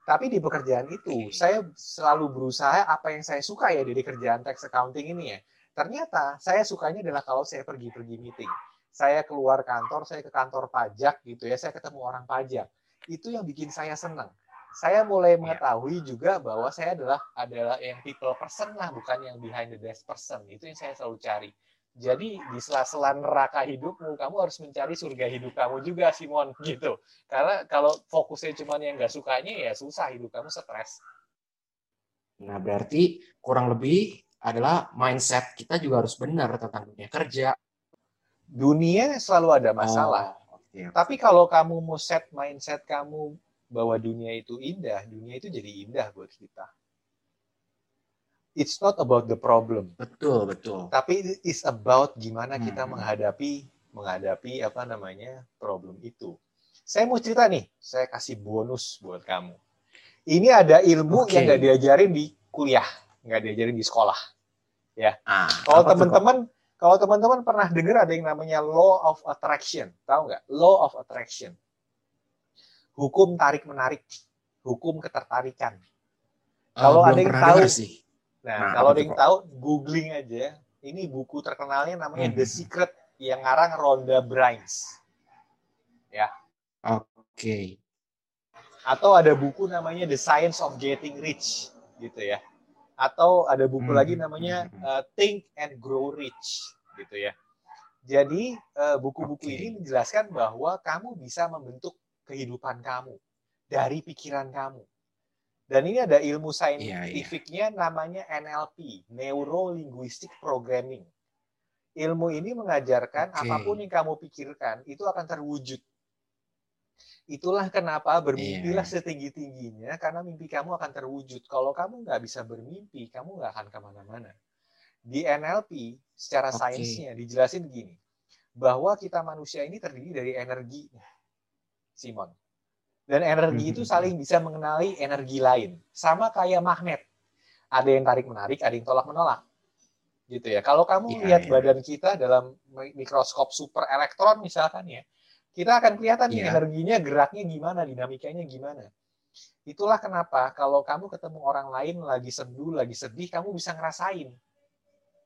Tapi di pekerjaan itu saya selalu berusaha apa yang saya suka ya dari kerjaan tax accounting ini ya. Ternyata saya sukanya adalah kalau saya pergi-pergi meeting. Saya keluar kantor, saya ke kantor pajak gitu ya, saya ketemu orang pajak. Itu yang bikin saya senang. Saya mulai mengetahui juga bahwa saya adalah adalah yang people person lah, bukan yang behind the desk person. Itu yang saya selalu cari. Jadi di sela-sela neraka hidupmu, kamu harus mencari surga hidup kamu juga, Simon, gitu. Karena kalau fokusnya cuma yang nggak sukanya, ya susah hidup kamu stres. Nah berarti kurang lebih adalah mindset kita juga harus benar tentang dunia kerja. Dunia selalu ada masalah. Oh. Ya. Tapi kalau kamu mau set mindset kamu bahwa dunia itu indah, dunia itu jadi indah buat kita. It's not about the problem. Betul, betul. Tapi it's about gimana hmm. kita menghadapi menghadapi apa namanya problem itu. Saya mau cerita nih, saya kasih bonus buat kamu. Ini ada ilmu okay. yang nggak diajarin di kuliah, nggak diajarin di sekolah. Ya. Ah, kalau teman-teman, kalau teman-teman pernah dengar ada yang namanya law of attraction, tahu nggak? Law of attraction, hukum tarik menarik, hukum ketertarikan. Oh, kalau ada yang tahu, sih. nah, nah kalau ada yang tahu, googling aja. Ini buku terkenalnya namanya hmm. The Secret yang ngarang Rhonda Byrne. Ya. Oke. Okay. Atau ada buku namanya The Science of Getting Rich, gitu ya. Atau ada buku hmm. lagi namanya uh, Think and Grow Rich, gitu ya. Jadi uh, buku-buku okay. ini menjelaskan bahwa kamu bisa membentuk kehidupan kamu dari pikiran kamu. Dan ini ada ilmu saintifiknya yeah, yeah. namanya N L P, Neuro Linguistic Programming. Ilmu ini mengajarkan okay. apapun yang kamu pikirkan itu akan terwujud. Itulah kenapa bermimpilah yeah. setinggi-tingginya, karena mimpi kamu akan terwujud. Kalau kamu nggak bisa bermimpi, kamu nggak akan kemana-mana. Di N L P secara okay. sainsnya dijelasin gini, bahwa kita manusia ini terdiri dari energi, Simon. Dan energi itu saling bisa mengenali energi lain. Sama kayak magnet. Ada yang tarik-menarik, ada yang tolak-menolak. Gitu ya. Kalau kamu ya, lihat ya. badan kita dalam mikroskop super elektron misalkan ya, kita akan kelihatan ya. energinya, geraknya gimana, dinamikanya gimana. Itulah kenapa kalau kamu ketemu orang lain lagi sendu, lagi sedih, kamu bisa ngerasain.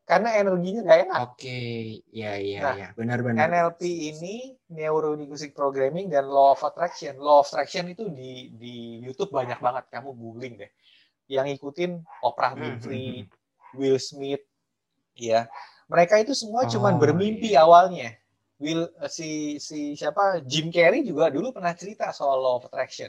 Karena energinya nggak enak. Oke, ya, ya, nah, ya, benar-benar. N L P ini, Neuro Linguistic Programming dan Law of Attraction. Law of Attraction itu di di YouTube banyak banget, kamu googling deh. Yang ngikutin Oprah Winfrey, mm-hmm. Will Smith, ya. Mereka itu semua oh, cuma bermimpi iya. awalnya. Will si si siapa? Jim Carrey juga dulu pernah cerita soal Law of Attraction.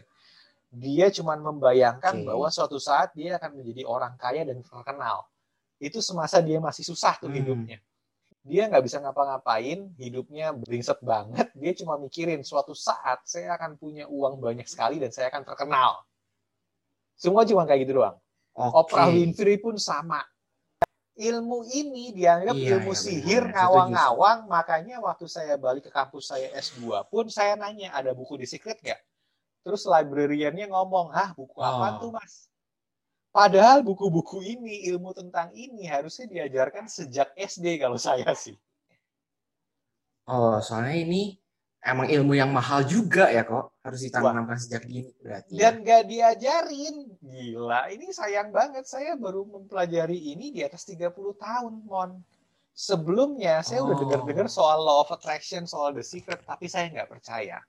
Dia cuma membayangkan okay. bahwa suatu saat dia akan menjadi orang kaya dan terkenal. Itu semasa dia masih susah tuh hidupnya. Hmm. Dia nggak bisa ngapa-ngapain, hidupnya beringsek banget. Dia cuma mikirin, suatu saat saya akan punya uang banyak sekali dan saya akan terkenal. Semua cuma kayak gitu doang. Okay. Oprah Winfrey pun sama. Ilmu ini dianggap iya, ilmu iya, sihir, iya, ngawang-ngawang. Makanya waktu saya balik ke kampus saya S dua pun, saya nanya, ada buku The Secret nggak? Terus librariannya ngomong, hah buku oh. apa tuh mas? Padahal buku-buku ini, ilmu tentang ini harusnya diajarkan sejak S D kalau saya sih. Oh, soalnya ini emang ilmu yang mahal juga ya kok. Harus ditanamkan sejak dini berarti. Dan gak diajarin. Gila, ini sayang banget. Saya baru mempelajari ini di atas tiga puluh tahun, Mon. Sebelumnya saya oh. udah dengar-dengar soal Law of Attraction, soal The Secret, tapi saya gak percaya.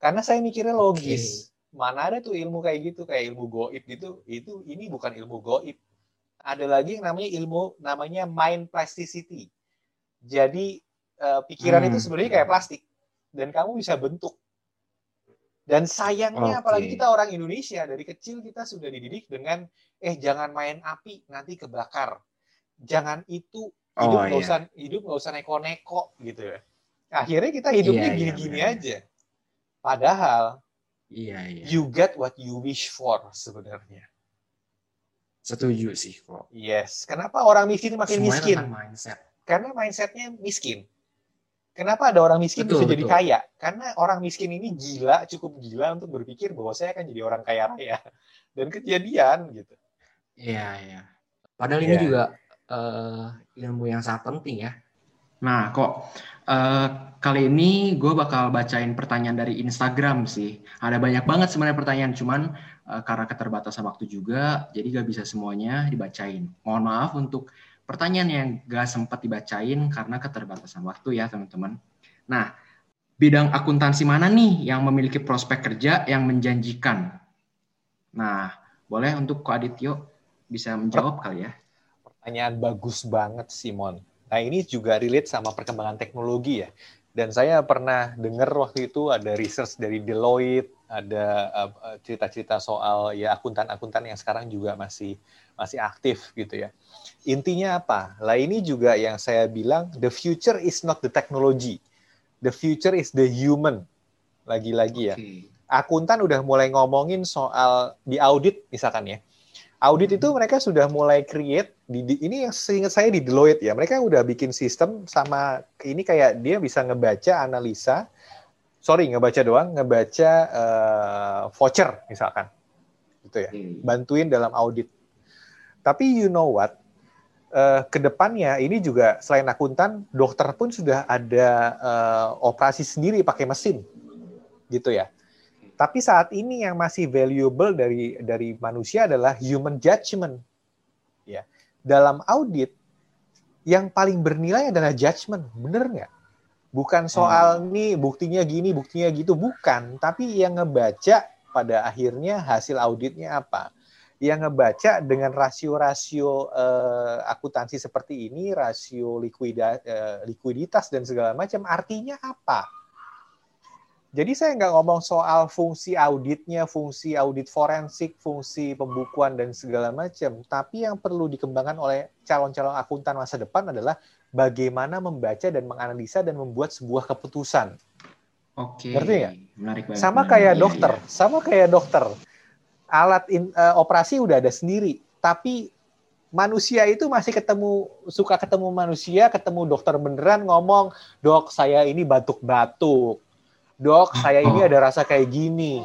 Karena saya mikirnya logis. Okay. Mana ada tuh ilmu kayak gitu, kayak ilmu goib gitu, itu ini bukan ilmu goib. Ada lagi yang namanya ilmu, namanya mind plasticity. Jadi eh, pikiran hmm. itu sebenarnya kayak plastik, dan kamu bisa bentuk. Dan sayangnya okay. apalagi kita orang Indonesia, dari kecil kita sudah dididik dengan, eh jangan main api, nanti kebakar. Jangan itu, hidup oh, nggak iya. usah, hidup nggak usah neko-neko gitu ya. Akhirnya kita hidupnya yeah, gini-gini yeah, aja. Padahal, iya, iya. You get what you wish for sebenarnya. Setuju sih kok. Yes. Kenapa orang miskin makin semuanya miskin? Mindset. Karena mindsetnya miskin. Kenapa ada orang miskin betul, bisa betul. Jadi kaya? Karena orang miskin ini gila, cukup gila untuk berpikir bahwa saya akan jadi orang kaya raya. Dan kejadian gitu. Iya, iya. Padahal yeah. ini juga uh, ilmu yang sangat penting ya. Nah kok uh, kali ini gue bakal bacain pertanyaan dari Instagram sih. Ada banyak banget sebenarnya pertanyaan, cuman uh, karena keterbatasan waktu juga, jadi gak bisa semuanya dibacain. Mohon maaf untuk pertanyaan yang gak sempat dibacain karena keterbatasan waktu ya teman-teman. Nah, bidang akuntansi mana nih yang memiliki prospek kerja yang menjanjikan? Nah, boleh untuk Ko Adityo bisa menjawab kali ya. Pertanyaan bagus banget Simon. Nah ini juga relate sama perkembangan teknologi ya. Dan saya pernah dengar waktu itu ada research dari Deloitte, ada uh, cerita-cerita soal ya akuntan-akuntan yang sekarang juga masih masih aktif gitu ya. Intinya apa? Lah ini juga yang saya bilang, the future is not the technology. The future is the human. Lagi-lagi ya. Okay. Akuntan udah mulai ngomongin soal di audit misalkan ya. Audit itu mereka sudah mulai create, di, di, ini yang seingat saya di Deloitte ya, mereka udah bikin sistem sama, ini kayak dia bisa ngebaca, analisa, sorry ngebaca doang, ngebaca uh, voucher misalkan, gitu ya, bantuin dalam audit. Tapi you know what, uh, kedepannya ini juga selain akuntan, dokter pun sudah ada uh, operasi sendiri pakai mesin, gitu ya. Tapi saat ini yang masih valuable dari dari manusia adalah human judgment, ya. Dalam audit yang paling bernilai adalah judgment, bener nggak? Bukan soal hmm. nih buktinya gini, buktinya gitu, bukan. Tapi yang ngebaca pada akhirnya hasil auditnya apa? Yang ngebaca dengan rasio-rasio eh, akuntansi seperti ini, rasio likuida, eh, likuiditas dan segala macam, artinya apa? Jadi saya nggak ngomong soal fungsi auditnya, fungsi audit forensik, fungsi pembukuan dan segala macam. Tapi yang perlu dikembangkan oleh calon-calon akuntan masa depan adalah bagaimana membaca dan menganalisa dan membuat sebuah keputusan. Oke. Ngerti nggak? Menarik banget. Sama kayak dokter, ya, ya. sama kayak dokter. Alat in, uh, operasi udah ada sendiri, tapi manusia itu masih ketemu suka ketemu manusia, ketemu dokter beneran ngomong, "Dok, saya ini batuk-batuk. Dok, saya ini ada rasa kayak gini."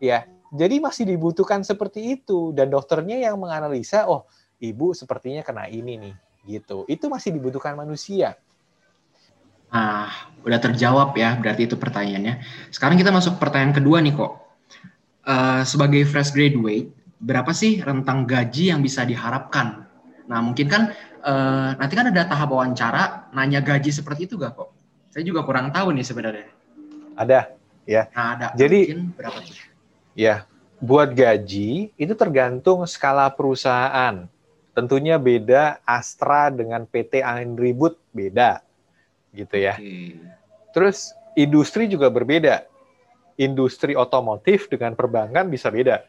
Ya. Jadi masih dibutuhkan seperti itu dan dokternya yang menganalisa, "Oh, ibu sepertinya kena ini nih." Gitu, itu masih dibutuhkan manusia. Ah, udah terjawab ya, berarti itu pertanyaannya. Sekarang kita masuk pertanyaan kedua nih kok. Uh, sebagai fresh graduate, berapa sih rentang gaji yang bisa diharapkan? Nah, mungkin kan uh, nanti kan ada tahap wawancara, nanya gaji seperti itu gak kok? Saya juga kurang tahu nih sebenarnya. Ada, ya. Nah, ada. Jadi, mungkin berapa tuh? Ya, buat gaji itu tergantung skala perusahaan. Tentunya beda Astra dengan P T Ribut, beda gitu ya. Hmm. Terus industri juga berbeda. Industri otomotif dengan perbankan bisa beda.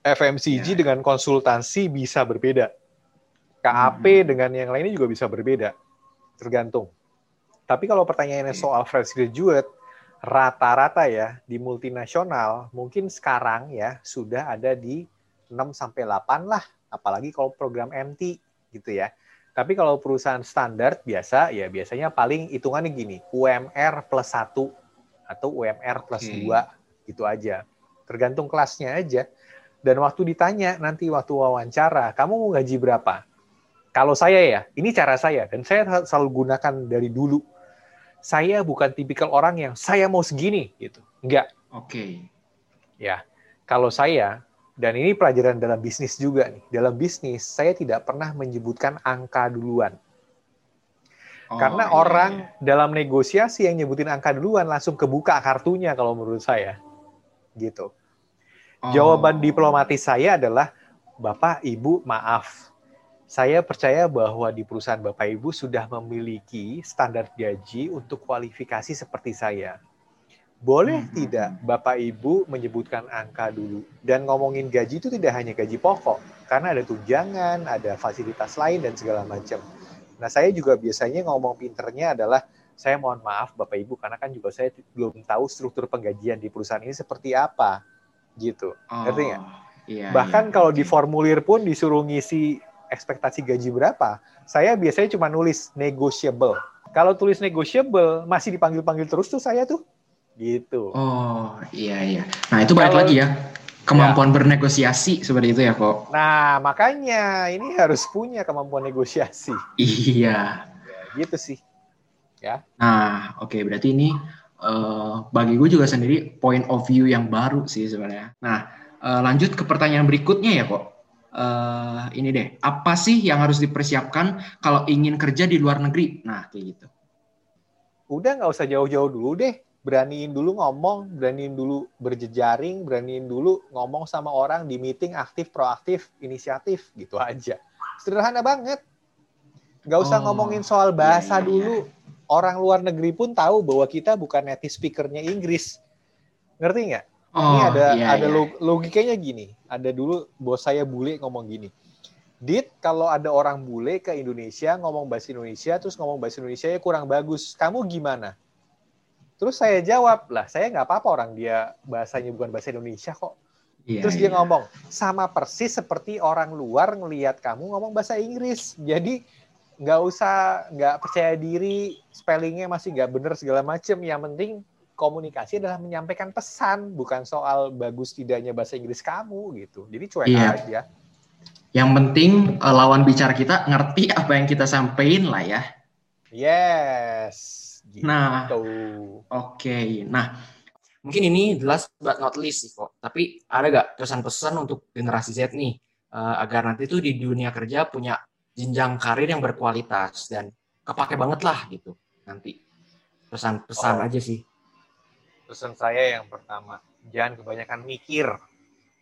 F M C G yeah. dengan konsultansi bisa berbeda. K A P hmm. dengan yang lainnya juga bisa berbeda. Tergantung. Tapi kalau pertanyaannya hmm. soal fresh graduate, rata-rata ya di multinasional mungkin sekarang ya sudah ada di enam sampai delapan lah. Apalagi kalau program M T gitu ya. Tapi kalau perusahaan standar biasa ya biasanya paling hitungannya gini, U M R plus satu atau U M R plus dua okay. gitu aja. Tergantung kelasnya aja. Dan waktu ditanya nanti waktu wawancara, kamu mau gaji berapa? Kalau saya ya, ini cara saya dan saya selalu gunakan dari dulu. Saya bukan tipikal orang yang saya mau segini gitu. Enggak. Oke. Okay. Ya. Kalau saya Dan ini pelajaran dalam bisnis juga nih. Dalam bisnis, saya tidak pernah menyebutkan angka duluan. Oh, Karena iya, orang iya. dalam negosiasi yang nyebutin angka duluan, langsung kebuka kartunya kalau menurut saya. Gitu. Oh. Jawaban diplomatis saya adalah, Bapak, Ibu, maaf. Saya percaya bahwa di perusahaan Bapak, Ibu sudah memiliki standar gaji untuk kualifikasi seperti saya. Boleh mm-hmm. tidak Bapak Ibu menyebutkan angka dulu? Dan ngomongin gaji itu tidak hanya gaji pokok, karena ada tunjangan, ada fasilitas lain, dan segala macam. Nah, saya juga biasanya ngomong pinternya adalah, saya mohon maaf Bapak Ibu, karena kan juga saya belum tahu struktur penggajian di perusahaan ini seperti apa. Gitu, oh, ngerti nggak? Iya, Bahkan iya, kalau okay. di formulir pun disuruh ngisi ekspektasi gaji berapa, saya biasanya cuma nulis negotiable. Kalau tulis negotiable, masih dipanggil-panggil terus tuh saya tuh. Gitu. Oh iya iya. Nah itu balik lagi ya kemampuan ya. Bernegosiasi seperti itu ya kok. Nah makanya ini harus punya kemampuan negosiasi. Iya. Ya, gitu sih. Ya. Nah oke okay, berarti ini uh, bagi gue juga sendiri point of view yang baru sih sebenarnya. Nah uh, lanjut ke pertanyaan berikutnya ya kok. Uh, ini deh apa sih yang harus dipersiapkan kalau ingin kerja di luar negeri? Nah kayak gitu. Udah nggak usah jauh-jauh dulu deh. Beraniin dulu ngomong, beraniin dulu berjejaring, beraniin dulu ngomong sama orang di meeting aktif, proaktif, inisiatif, gitu aja. Sederhana banget. Gak usah oh, ngomongin soal bahasa iya, iya. dulu. Orang luar negeri pun tahu bahwa kita bukan native speaker-nya Inggris. Ngerti nggak? Oh, Ini ada, iya, ada iya. logikanya gini. Ada dulu bos saya bule ngomong gini. Dit, kalau ada orang bule ke Indonesia, ngomong bahasa Indonesia, terus ngomong bahasa Indonesia-nya kurang bagus. Kamu gimana? Terus saya jawab, lah saya nggak apa-apa orang dia bahasanya bukan bahasa Indonesia kok. Yeah, Terus dia yeah. ngomong, sama persis seperti orang luar ngelihat kamu ngomong bahasa Inggris. Jadi nggak usah, nggak percaya diri, spellingnya masih nggak bener segala macem. Yang penting komunikasi adalah menyampaikan pesan, bukan soal bagus tidaknya bahasa Inggris kamu gitu. Jadi cuek yeah. aja. Yang penting lawan bicara kita ngerti apa yang kita sampaikan lah ya. Yes. Gitu. Nah, oke. Okay. Nah, mungkin ini last but not least sih kok. Tapi ada gak pesan-pesan untuk generasi Z nih uh, agar nanti tuh di dunia kerja punya jenjang karir yang berkualitas dan kepake banget lah gitu nanti. Pesan-pesan oh. aja sih. Pesan saya yang pertama, jangan kebanyakan mikir.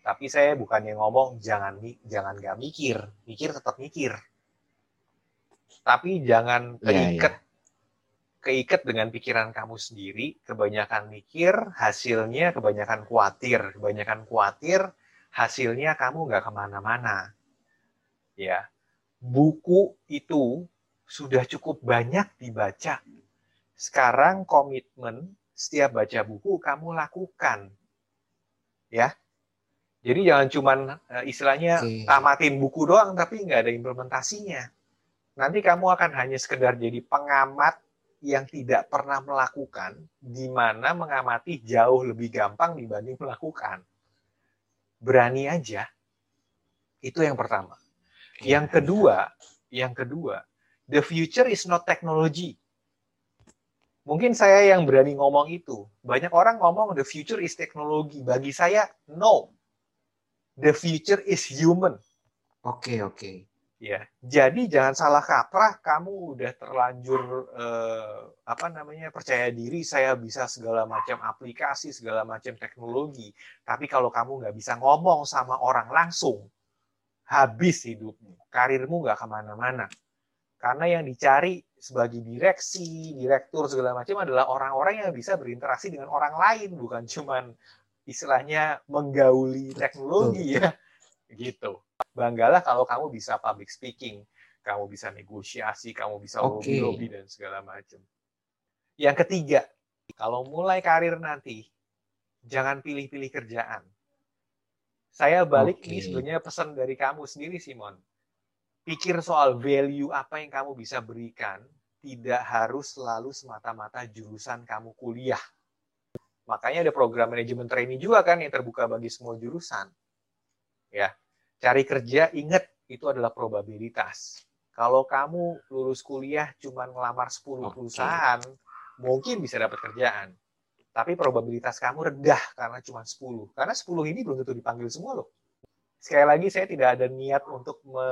Tapi saya bukannya ngomong jangan jangan gak mikir. Mikir tetap mikir. Tapi jangan keiket. Yeah, yeah. Keiket dengan pikiran kamu sendiri. Kebanyakan mikir, hasilnya kebanyakan khawatir. Kebanyakan khawatir, hasilnya kamu gak kemana-mana. Ya, buku itu sudah cukup banyak dibaca. Sekarang komitmen, setiap baca buku kamu lakukan, ya. Jadi jangan cuman istilahnya tamatin buku doang tapi nggak ada implementasinya. Nanti kamu akan hanya sekedar jadi pengamat yang tidak pernah melakukan, di mana mengamati jauh lebih gampang dibanding melakukan. Berani aja. Itu yang pertama. Yang kedua, yang kedua, the future is not technology. Mungkin saya yang berani ngomong itu. Banyak orang ngomong the future is teknologi. Bagi saya, no. The future is human. Oke, okay, oke. Okay. Ya, jadi jangan salah kaprah. Kamu udah terlanjur eh, apa namanya percaya diri. Saya bisa segala macam aplikasi, segala macam teknologi. Tapi kalau kamu nggak bisa ngomong sama orang langsung, habis hidupmu. Karirmu nggak kemana-mana. Karena yang dicari sebagai direksi, direktur, segala macam adalah orang-orang yang bisa berinteraksi dengan orang lain. Bukan cuman istilahnya menggauli teknologi ya. Gitu. Banggalah kalau kamu bisa public speaking. Kamu bisa negosiasi, kamu bisa okay. lobby-lobby dan segala macam. Yang ketiga, kalau mulai karir nanti, jangan pilih-pilih kerjaan. Saya balik okay. ini sebenarnya pesan dari kamu sendiri, Simon. Pikir soal value apa yang kamu bisa berikan, tidak harus selalu semata-mata jurusan kamu kuliah. Makanya ada program manajemen trainee juga kan yang terbuka bagi semua jurusan. Ya, cari kerja, ingat itu adalah probabilitas. Kalau kamu lulus kuliah cuma ngelamar sepuluh perusahaan, okay. mungkin bisa dapat kerjaan. Tapi probabilitas kamu rendah karena cuma sepuluh. Karena sepuluh ini belum tentu dipanggil semua loh. Sekali lagi saya tidak ada niat untuk me,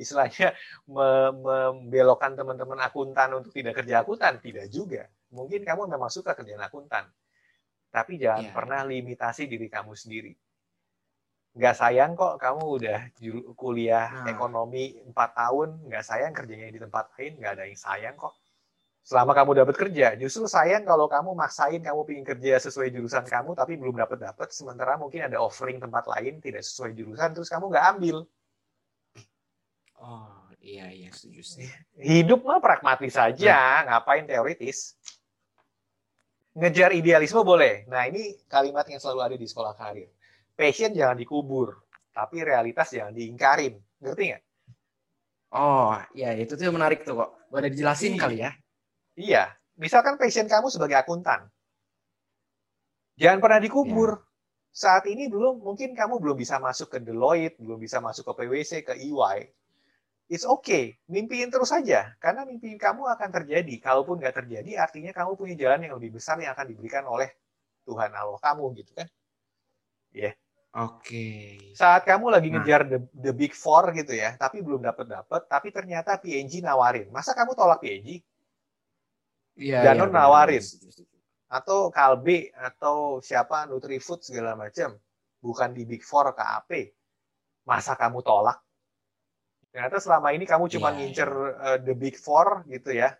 istilahnya me, membelokkan teman-teman akuntan untuk tidak kerja akuntan, tidak juga. Mungkin kamu memang suka kerjaan akuntan, tapi jangan yeah. pernah limitasi diri kamu sendiri. Nggak sayang kok kamu udah kuliah nah. ekonomi empat tahun, nggak sayang kerjanya di tempat lain, nggak ada yang sayang kok. Selama kamu dapat kerja, justru sayang kalau kamu maksain kamu pingin kerja sesuai jurusan kamu, tapi belum dapat-dapat, sementara mungkin ada offering tempat lain, tidak sesuai jurusan, terus kamu nggak ambil. Oh, iya, iya, setuju sih. Hidup mah pragmatis aja, ngapain teoritis. Ngejar idealisme boleh. Nah, ini kalimat yang selalu ada di sekolah karir. Passion jangan dikubur, tapi realitas jangan diingkarin. Ngerti nggak? Oh, iya, itu tuh menarik tuh kok. Boleh dijelasin kali ya. Iya, misalkan passion kamu sebagai akuntan. Jangan pernah dikubur. Ya. Saat ini belum, mungkin kamu belum bisa masuk ke Deloitte, belum bisa masuk ke P W C, ke E Y. It's okay, mimpiin terus saja. Karena mimpiin kamu akan terjadi. Kalaupun nggak terjadi, artinya kamu punya jalan yang lebih besar yang akan diberikan oleh Tuhan Allah kamu, gitu kan? Iya. Yeah. Oke. Okay. Saat kamu lagi nah. ngejar the, the big four gitu ya, tapi belum dapet-dapet, tapi ternyata P N G nawarin. Masa kamu tolak P N G? Ya, Danone ya, nawarin atau Kalbe atau siapa Nutrifood segala macam, bukan di Big Four K A P, masa kamu tolak? Ternyata selama ini kamu cuma ya, ngincer ya. Uh, the Big Four gitu ya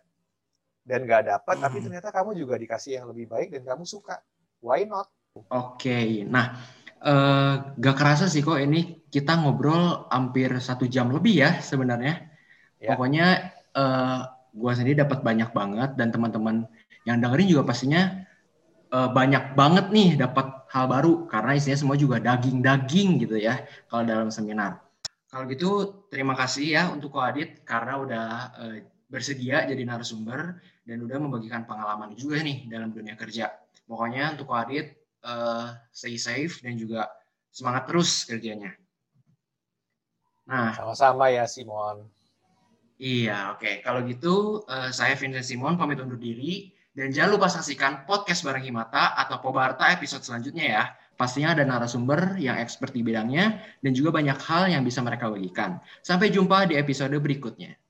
dan nggak dapat, hmm. tapi ternyata kamu juga dikasih yang lebih baik dan kamu suka, why not? Oke, okay. Nah uh, gak kerasa sih kok ini kita ngobrol hampir satu jam lebih ya sebenarnya, ya. Pokoknya. Uh, Gue sendiri dapat banyak banget dan teman-teman yang dengerin juga pastinya uh, banyak banget nih dapat hal baru karena isinya semua juga daging-daging gitu ya kalau dalam seminar. Kalau gitu terima kasih ya untuk Ko Adit karena udah uh, bersedia jadi narasumber dan udah membagikan pengalaman juga nih dalam dunia kerja. Pokoknya untuk Adit, uh, stay safe dan juga semangat terus kerjanya. Nah, sama-sama ya Simon. Iya, oke. Okay. Kalau gitu, uh, saya Fingan Simon pamit undur diri. Dan jangan lupa saksikan podcast bareng Himata atau Pobarta episode selanjutnya ya. Pastinya ada narasumber yang expert di bidangnya dan juga banyak hal yang bisa mereka bagikan. Sampai jumpa di episode berikutnya.